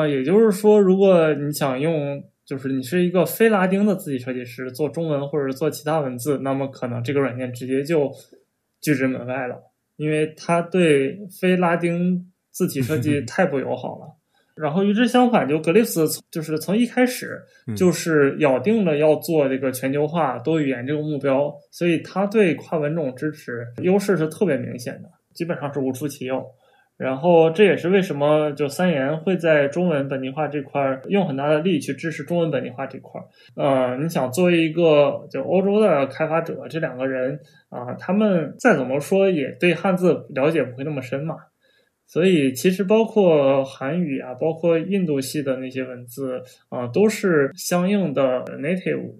也就是说，如果你想用，就是你是一个非拉丁的字体设计师做中文或者做其他文字，那么可能这个软件直接就拒之门外了，因为它对非拉丁字体设计太不友好了。然后与之相反，就 Glyphs 就是从一开始就是咬定了要做这个全球化多语言这个目标，所以它对跨文种支持优势是特别明显的，基本上是无出其右。然后这也是为什么就三言会在中文本地化这块用很大的力去支持中文本地化这块。你想作为一个就欧洲的开发者，这两个人他们再怎么说也对汉字了解不会那么深嘛，所以其实包括韩语啊，包括印度系的那些文字都是相应的 native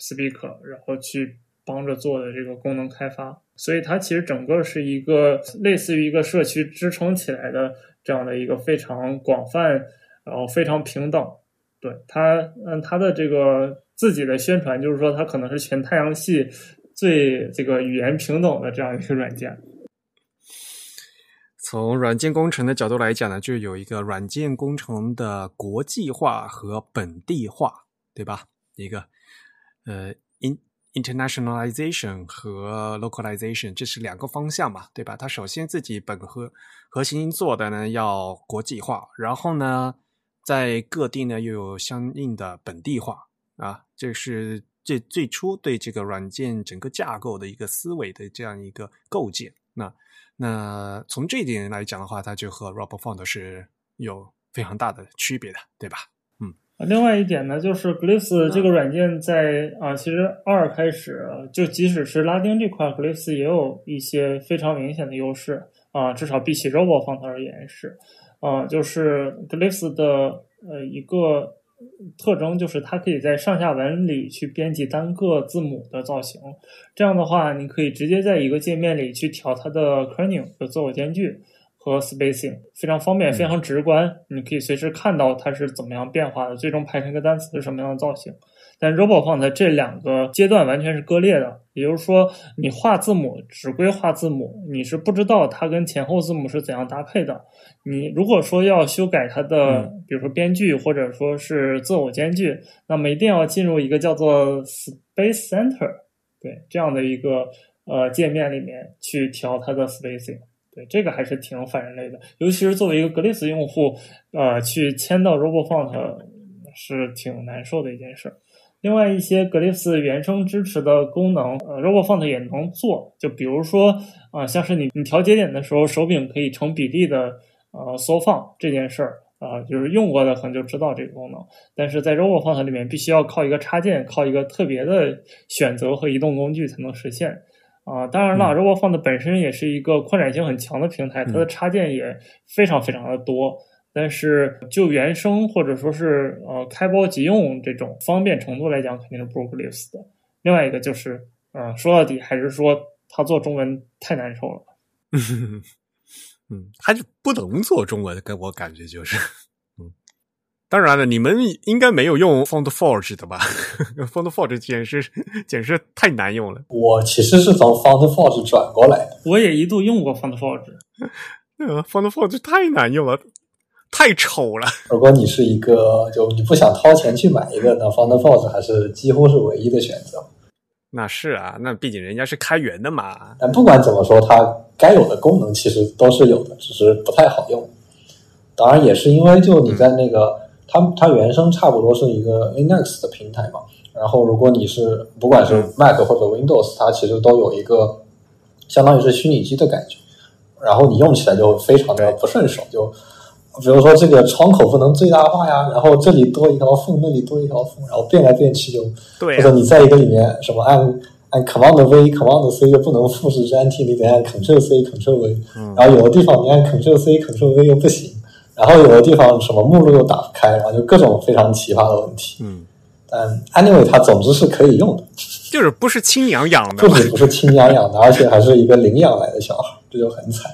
speaker 然后去帮着做的这个功能开发，所以它其实整个是一个类似于一个社区支撑起来的这样的一个非常广泛然后非常平等。对，它的这个自己的宣传就是说它可能是全太阳系最这个语言平等的这样一个软件。从软件工程的角度来讲呢，就有一个软件工程的国际化和本地化，对吧？一个internationalization 和 localization， 这是两个方向嘛，对吧？它首先自己本核心做的呢要国际化，然后呢在各地呢又有相应的本地化啊，这是这最初对这个软件整个架构的一个思维的这样一个构建。那从这一点来讲的话，它就和 RoboFont 是有非常大的区别的，对吧？另外一点呢，就是 Glyphs 这个软件在其实2开始就即使是拉丁这块 Glyphs 也有一些非常明显的优势至少比起 RoboFont 而言是就是 Glyphs 的一个特征就是它可以在上下文里去编辑单个字母的造型，这样的话你可以直接在一个界面里去调它的 kerning 和自我间距和 spacing， 非常方便非常直观，你可以随时看到它是怎么样变化的，最终排成一个单词是什么样的造型。但 RoboFont 这两个阶段完全是割裂的，也就是说你画字母只归画字母，你是不知道它跟前后字母是怎样搭配的。你如果说要修改它的比如说边距或者说是自我间距，那么一定要进入一个叫做 space center 对这样的一个界面里面去调它的 spacing。对，这个还是挺反人类的，尤其是作为一个 Glyphs 用户去迁到 RoboFont 是挺难受的一件事。另外一些 Glyphs 原生支持的功能RoboFont 也能做，就比如说像是你调节点的时候手柄可以成比例的缩放这件事就是用过的可能就知道这个功能，但是在 RoboFont 里面必须要靠一个插件，靠一个特别的选择和移动工具才能实现。当然了RoboFont 本身也是一个扩展性很强的平台，它的插件也非常非常的多，但是就原生或者说是开包即用这种方便程度来讲，肯定是不如 Glyphs 的。另外一个就是，说到底还是说他做中文太难受了。他就不能做中文，跟我感觉就是。当然了，你们应该没有用 FontForge 的吧？FontForge 简直太难用了。我其实是从 FontForge 转过来的。我也一度用过 FontForge。FontForge 太难用了，太丑了。如果你是一个就你不想掏钱去买一个呢 ，FontForge 还是几乎是唯一的选择。那是啊，那毕竟人家是开源的嘛。但不管怎么说，它该有的功能其实都是有的，只是不太好用。当然也是因为就你在那个。它原生差不多是一个 Linux 的平台嘛，然后如果你是不管是 Mac 或者 Windows， 它其实都有一个相当于是虚拟机的感觉，然后你用起来就非常的不顺手，就比如说这个窗口不能最大化呀，然后这里多一条缝那里多一条缝，然后变来变去就对、啊，或者你在一个里面什么按 Command V Command C 就不能复制粘贴，你得按 Ctrl C Ctrl V，然后有的地方你按 Ctrl C Ctrl V 又不行。然后有的地方什么目录又打不开，然后就各种非常奇葩的问题。但 anyway 它总之是可以用的，就是不是亲养养的，不仅不是亲养养的，而且还是一个领养来的小孩，这就很惨，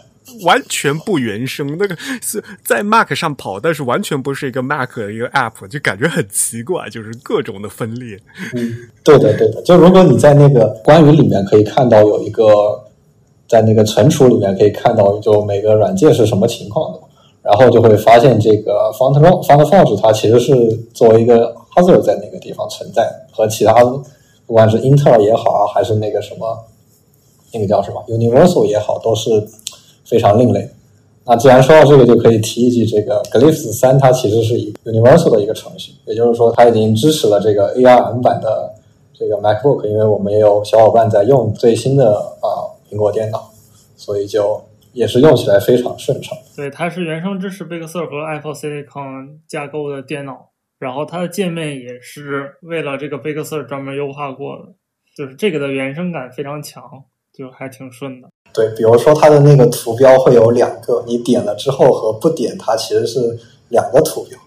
完全不原生。那个是在 Mac 上跑，但是完全不是一个 Mac 的一个 App， 就感觉很奇怪，就是各种的分裂。对的对的，就如果你在那个关于里面可以看到有一个在那个存储里面可以看到就每个软件是什么情况的。然后就会发现这个 FontForge 它其实是作为一个 Other 在那个地方存在，和其他不管是英特尔也好还是那个什么那个叫什么 Universal 也好，都是非常另类。那既然说到这个，就可以提一句这个 Glyphs 3它其实是 Universal 的一个程序，也就是说它已经支持了这个 ARM 版的这个 MacBook， 因为我们也有小伙伴在用最新的苹果电脑，所以就也是用起来非常顺畅。对，它是原生支持 Big Sur 和 Apple Silicon 架构的电脑，然后它的界面也是为了这个 Big Sur 专门优化过的，就是这个的原生感非常强，就还挺顺的。对，比如说它的那个图标会有两个，你点了之后和不点它其实是两个图标，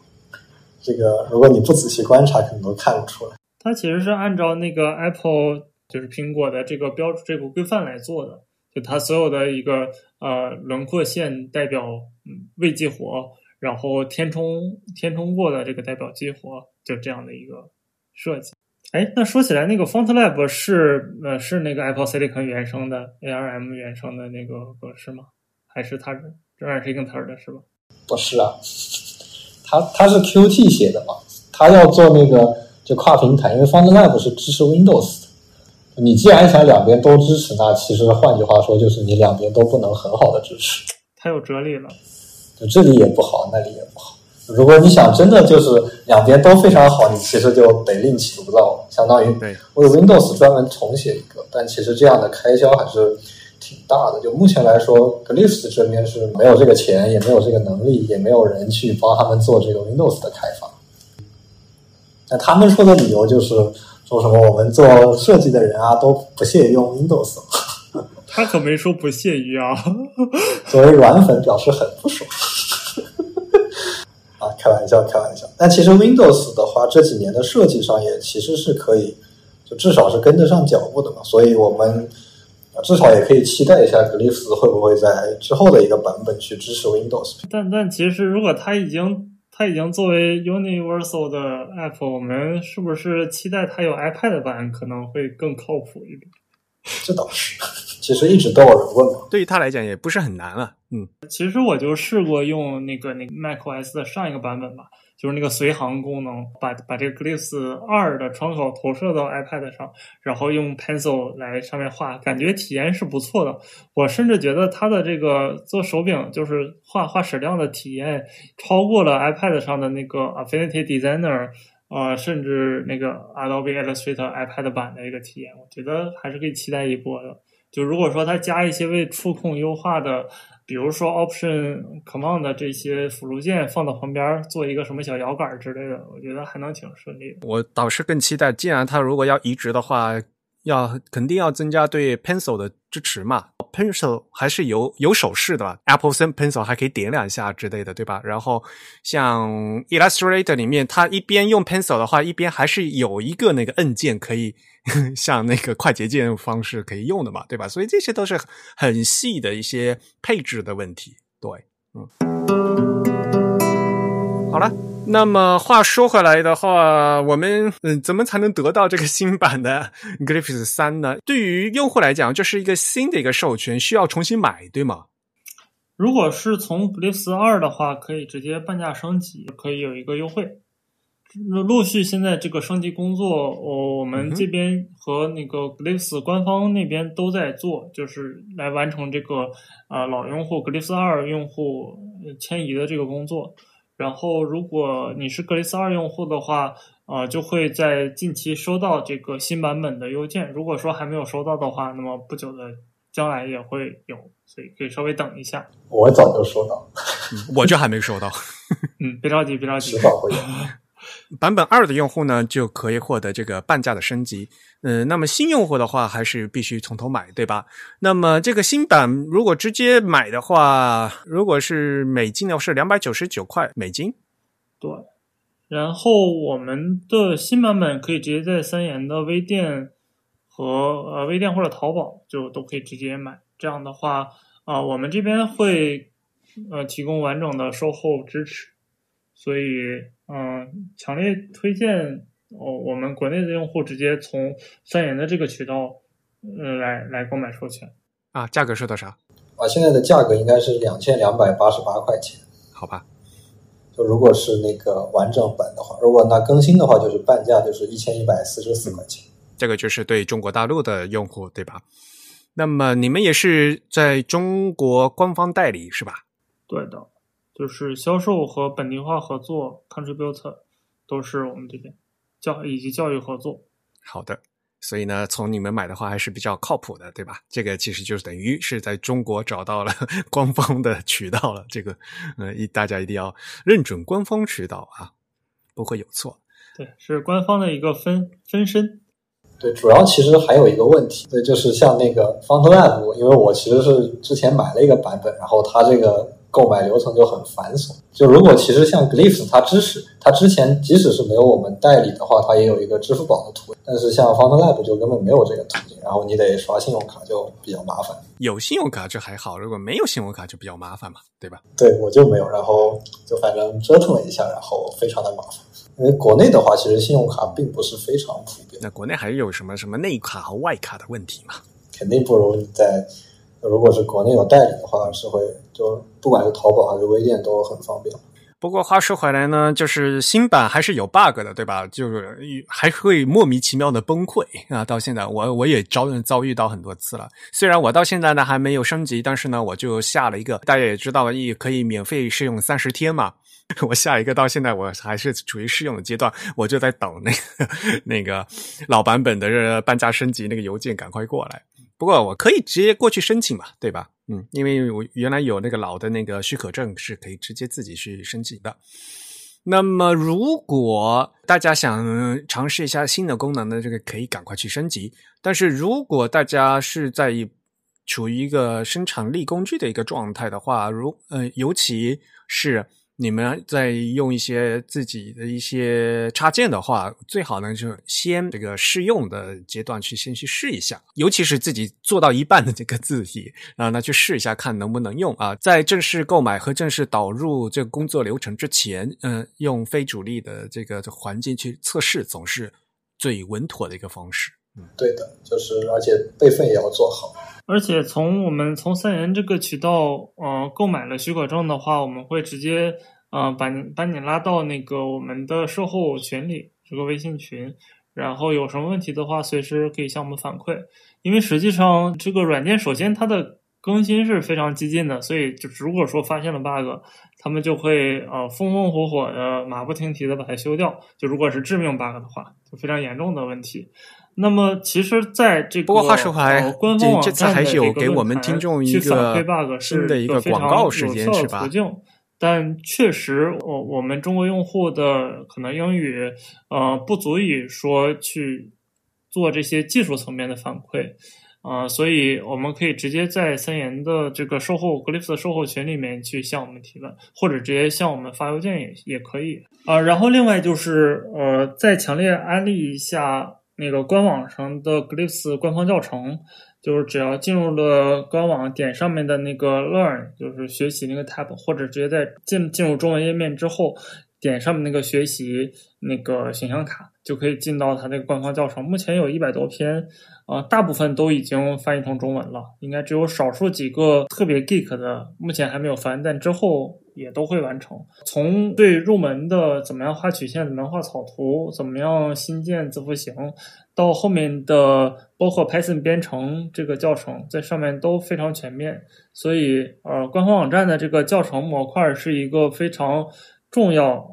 这个如果你不仔细观察可能都看不出来。它其实是按照那个 Apple 就是苹果的这个标准这个规范来做的，就它所有的一个轮廓线代表未激活，然后填充过的这个代表激活，就这样的一个设计。那说起来那个 FontLab 是那个 Apple Silicon 原生的 ARM 原生的那个格式吗？还是它仍然是英特尔的是吧？不是啊，它是 Qt 写的嘛，它要做那个就跨平台，因为 FontLab 是支持 Windows 的。你既然想两边都支持，那其实换句话说就是你两边都不能很好的支持。太有哲理了，就这里也不好那里也不好。如果你想真的就是两边都非常好，你其实就得另起炉灶，相当于为 Windows 专门重写一个，但其实这样的开销还是挺大的。就目前来说 Glyphs 这边是没有这个钱，也没有这个能力，也没有人去帮他们做这个 Windows 的开发。那他们说的理由就是说什么我们做设计的人啊都不屑于用 Windows， 他可没说不屑于啊。作为软粉表示很不爽。开玩笑。但其实 Windows 的话这几年的设计上也其实是可以，就至少是跟得上脚步的嘛，所以我们至少也可以期待一下 Glyphs 会不会在之后的一个版本去支持 Windows。 但其实如果它已经作为 Universal 的 App， 我们是不是期待它有 iPad 版可能会更靠谱一点？这倒是，其实一直都有人问嘛。对于它来讲也不是很难了。其实我就试过用那个 macOS 的上一个版本吧，就是那个随行功能，把这个 Glyphs 2的窗口投射到 iPad 上，然后用 Pencil 来上面画，感觉体验是不错的。我甚至觉得它的这个做手柄就是画矢量的体验，超过了 iPad 上的那个 Affinity Designer， 甚至那个 Adobe Illustrator iPad 版的一个体验，我觉得还是可以期待一波的。就如果说它加一些为触控优化的，比如说 option command 的这些辅助键放到旁边做一个什么小摇杆之类的，我觉得还能挺顺利的。我倒是更期待，既然它如果要移植的话，肯定要增加对 Pencil 的支持嘛。Pencil 还是有手势的吧 ，Apple Pencil 还可以点两下之类的，对吧？然后像 Illustrator 里面，它一边用 Pencil 的话，一边还是有一个那个按键可以像那个快捷键方式可以用的嘛，对吧？所以这些都是很细的一些配置的问题。对，好了。那么话说回来的话，我们怎么才能得到这个新版的 Glyphs 3呢？对于用户来讲，这是一个新的一个授权，需要重新买，对吗？如果是从 Glyphs 2的话，可以直接半价升级，可以有一个优惠。陆续现在这个升级工作，我们这边和那个 Glyphs 官方那边都在做，就是来完成这个老用户 Glyphs 2用户迁移的这个工作。然后如果你是 Glyphs 2用户的话就会在近期收到这个新版本的邮件，如果说还没有收到的话，那么不久的将来也会有，所以可以稍微等一下。我早就收到我就还没收到别着急，迟早会有。版本2的用户呢就可以获得这个半价的升级，那么新用户的话还是必须从头买，对吧？那么这个新版如果直接买的话，如果是美金的话是299块美金。对，然后我们的新版本可以直接在三元的微店和微店或者淘宝就都可以直接买，这样的话我们这边会提供完整的售后支持，所以强烈推荐我们国内的用户直接从三元的这个渠道来购买授权。啊，价格是多少啊？现在的价格应该是2288块钱。好吧。就如果是那个完整版的话，如果那更新的话就是半价，就是1144块钱。这个就是对中国大陆的用户，对吧？那么你们也是在中国官方代理是吧？对的。就是销售和本地化合作 contributor 都是我们这边以及教育合作。好的，所以呢从你们买的话还是比较靠谱的，对吧？这个其实就是等于是在中国找到了官方的渠道了，这个大家一定要认准官方渠道啊，不会有错。对，是官方的一个分身。对，主要其实还有一个问题，对，就是像那个 FontLab， 因为我其实是之前买了一个版本，然后它这个购买流程就很繁琐。就如果其实像 Glyphs 它之前即使是没有我们代理的话，它也有一个支付宝的途径，但是像 FontLab 就根本没有这个途径，然后你得刷信用卡就比较麻烦。有信用卡就还好，如果没有信用卡就比较麻烦嘛，对吧？对，我就没有，然后就反正折腾了一下，然后非常的麻烦。因为国内的话其实信用卡并不是非常普遍，那国内还有什么内卡和外卡的问题嘛？肯定不如如果是国内有代理的话，是会就不管是淘宝还是微店都很方便。不过话说回来呢，就是新版还是有 bug 的，对吧？就是还会莫名其妙的崩溃啊！到现在我也遭遇到很多次了。虽然我到现在呢还没有升级，但是呢我就下了一个，大家也知道也可以免费试用30天嘛。我下一个到现在我还是处于试用的阶段，我就在等那个老版本的半价升级那个邮件赶快过来。不过我可以直接过去申请嘛，对吧？因为我原来有那个老的那个许可证是可以直接自己去申请的。那么如果大家想尝试一下新的功能呢，这个可以赶快去升级。但是如果大家是在处于一个生产力工具的一个状态的话，尤其是你们在用一些自己的一些插件的话，最好呢就先这个试用的阶段先去试一下，尤其是自己做到一半的这个字体啊，那去试一下看能不能用啊。在正式购买和正式导入这个工作流程之前，用非主力的这个环境去测试，总是最稳妥的一个方式。对的，就是而且备份也要做好。而且我们从三元这个渠道购买了许可证的话，我们会直接把你拉到那个我们的售后群里，这个微信群，然后有什么问题的话随时可以向我们反馈。因为实际上这个软件首先它的更新是非常激进的，所以就如果说发现了 bug， 他们就会风火火的马不停蹄的把它修掉，就如果是致命 bug 的话，就非常严重的问题。那么其实在这个不过话说回来，官方网站这次还是有给我们听众一个新的一个广告时间是吧？但确实我们中国用户的可能英语不足以说去做这些技术层面的反馈啊，所以我们可以直接在三言的这个售后 Glyphs 的售后群里面去向我们提问，或者直接向我们发邮件也可以啊。然后另外就是再强烈安利一下那个官网上的 Glyphs 官方教程，就是只要进入了官网点上面的那个 Learn， 就是学习那个 tab， 或者直接在进入中文页面之后点上面那个学习那个形象卡，就可以进到它那个官方教程。目前有100多篇，大部分都已经翻译成中文了，应该只有少数几个特别 geek 的，目前还没有翻，但之后也都会完成。从最入门的怎么样画曲线，怎么样画草图，怎么样新建字符型，到后面的包括 Python 编程这个教程，在上面都非常全面。所以官方网站的这个教程模块是一个非常重要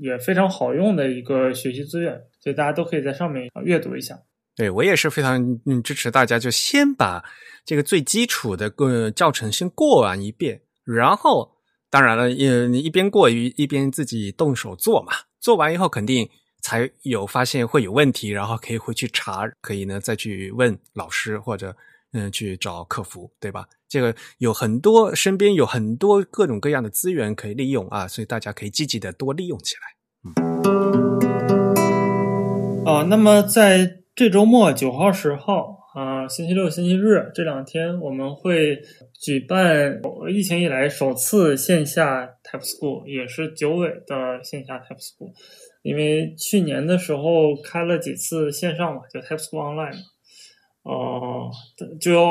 也非常好用的一个学习资源，所以大家都可以在上面阅读一下。对，我也是非常支持大家就先把这个最基础的教程先过完一遍，然后当然了你一边过一边自己动手做嘛，做完以后肯定才有发现会有问题，然后可以回去查，可以呢再去问老师或者去找客服，对吧？这个有很多，身边有很多各种各样的资源可以利用啊，所以大家可以积极的多利用起来。那么在这周末9号、10号啊，星期六、星期日这2天，我们会举办疫情以来首次线下 Type School， 也是9尾的线下 Type School。因为去年的时候开了几次线上嘛，就 Type School Online 嘛。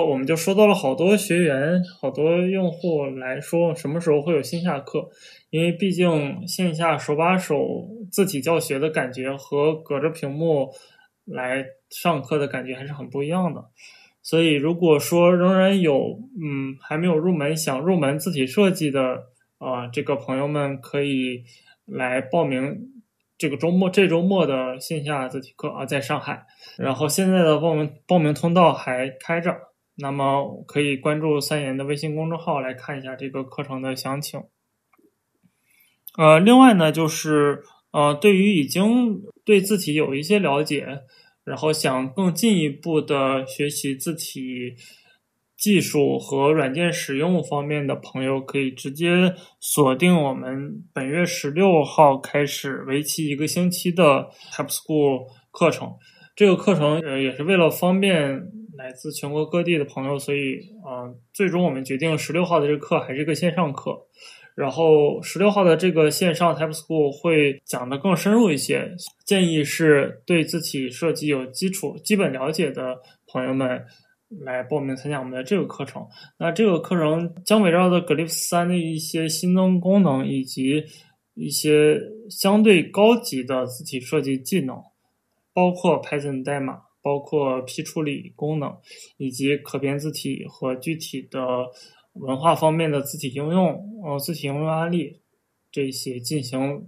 我们就收到了好多学员好多用户来说什么时候会有线下课，因为毕竟线下手把手字体教学的感觉和隔着屏幕来上课的感觉还是很不一样的。所以如果说仍然有还没有入门，想入门字体设计的这个朋友们可以来报名这周末的线下字体课啊，在上海。然后现在的报名通道还开着，那么可以关注三言的微信公众号来看一下这个课程的详情。另外呢，就是对于已经对字体有一些了解，然后想更进一步的学习字体技术和软件使用方面的朋友，可以直接锁定我们本月16号开始为期1个星期的 Type School 课程。这个课程也是为了方便来自全国各地的朋友，所以最终我们决定16号的这个课还是一个线上课。然后16号的这个线上 Type School 会讲得更深入一些，建议是对字体设计有基本了解的朋友们来报名参加我们的这个课程。那这个课程将围绕着 Glyphs 3的一些新增功能以及一些相对高级的字体设计技能，包括 Python 代码，包括批处理功能，以及可变字体和具体的文化方面的字体应用字体应用案例，这些进行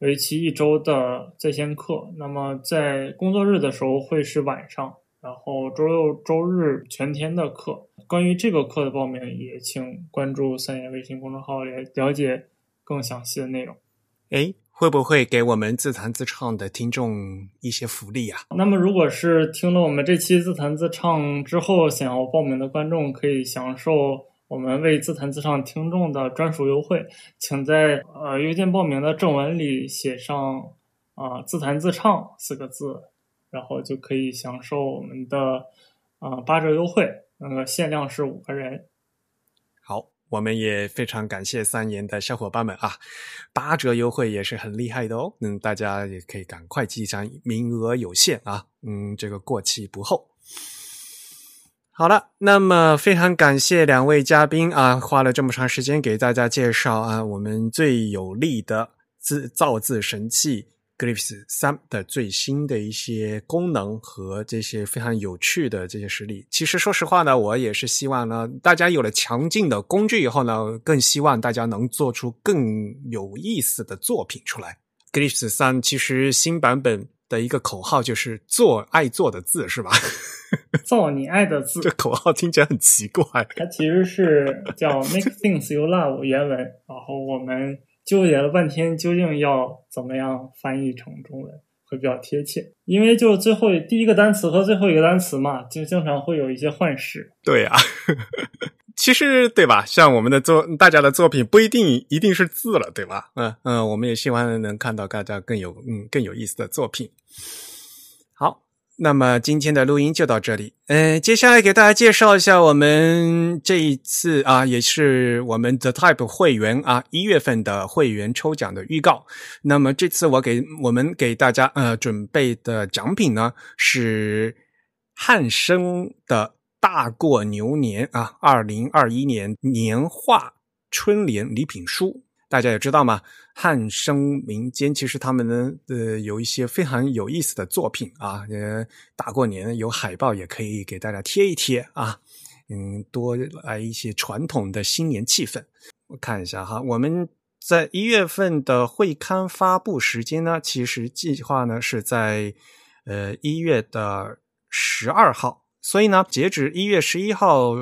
为期1周的在线课。那么在工作日的时候会是晚上，然后周六周日全天的课。关于这个课的报名也请关注三言微信公众号来了解更详细的内容。会不会给我们自弹自唱的听众一些福利啊？那么如果是听了我们这期自弹自唱之后想要报名的观众，可以享受我们为自弹自唱听众的专属优惠，请在邮件报名的正文里写上自弹自唱4个字，然后就可以享受我们的8折优惠，限量是5个人。好，我们也非常感谢三言的小伙伴们啊，8折优惠也是很厉害的哦。大家也可以赶快记上，名额有限啊，这个过期不候。好了，那么非常感谢2位嘉宾啊，花了这么长时间给大家介绍啊，我们最有力的造字神器Glyphs 3的最新的一些功能和这些非常有趣的这些实例。其实说实话呢，我也是希望呢，大家有了强劲的工具以后呢，更希望大家能做出更有意思的作品出来。Glyphs 3其实新版本的一个口号就是做爱做的字，是吧？造你爱的字。这口号听起来很奇怪。它其实是叫 Make Things You Love 原文，然后我们纠结了半天究竟要怎么样翻译成中文，会比较贴切，因为就最后第一个单词和最后一个单词嘛，就经常会有一些换式。对呀、啊，其实对吧？像我们的大家的作品不一定是字了，对吧？我们也希望能看到大家更有意思的作品。好，那么今天的录音就到这里。接下来给大家介绍一下我们这一次啊，也是我们 The Type 会员啊1月份的会员抽奖的预告。那么这次我们给大家准备的奖品呢是汉生的大过牛年啊 ,2021 年年画春联礼品书。大家也知道嘛，汉生民间其实他们呢有一些非常有意思的作品啊，大过年有海报也可以给大家贴一贴啊，多来一些传统的新年气氛。我看一下哈，我们在1月份的会刊发布时间呢，其实计划呢是在1月的12号。所以呢截止1月11号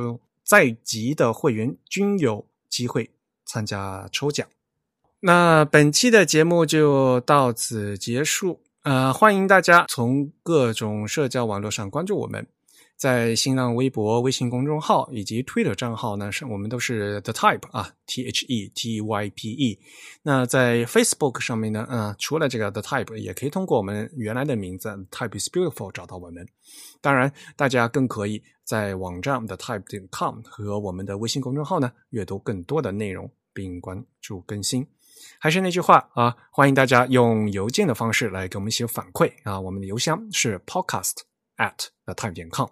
在籍的会员均有机会参加抽奖。那本期的节目就到此结束，欢迎大家从各种社交网络上关注我们，在新浪微博、微信公众号以及 Twitter 账号呢，我们都是 The Type 啊 ，TheType。那在 Facebook 上面呢，除了这个 The Type， 也可以通过我们原来的名字 Type is Beautiful 找到我们。当然，大家更可以在网站 thetype.com 和我们的微信公众号呢，阅读更多的内容并关注更新。还是那句话啊，欢迎大家用邮件的方式来给我们一些反馈啊，我们的邮箱是 podcast@thetype.com。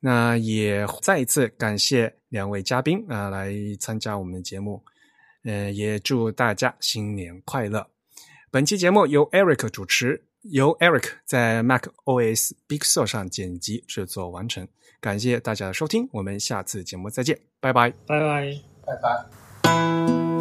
那也再一次感谢两位嘉宾啊来参加我们的节目，也祝大家新年快乐。本期节目由 Eric 主持，由 Eric 在 macOS Big Sur 上剪辑制作完成。感谢大家的收听，我们下次节目再见，拜拜，拜拜，拜拜。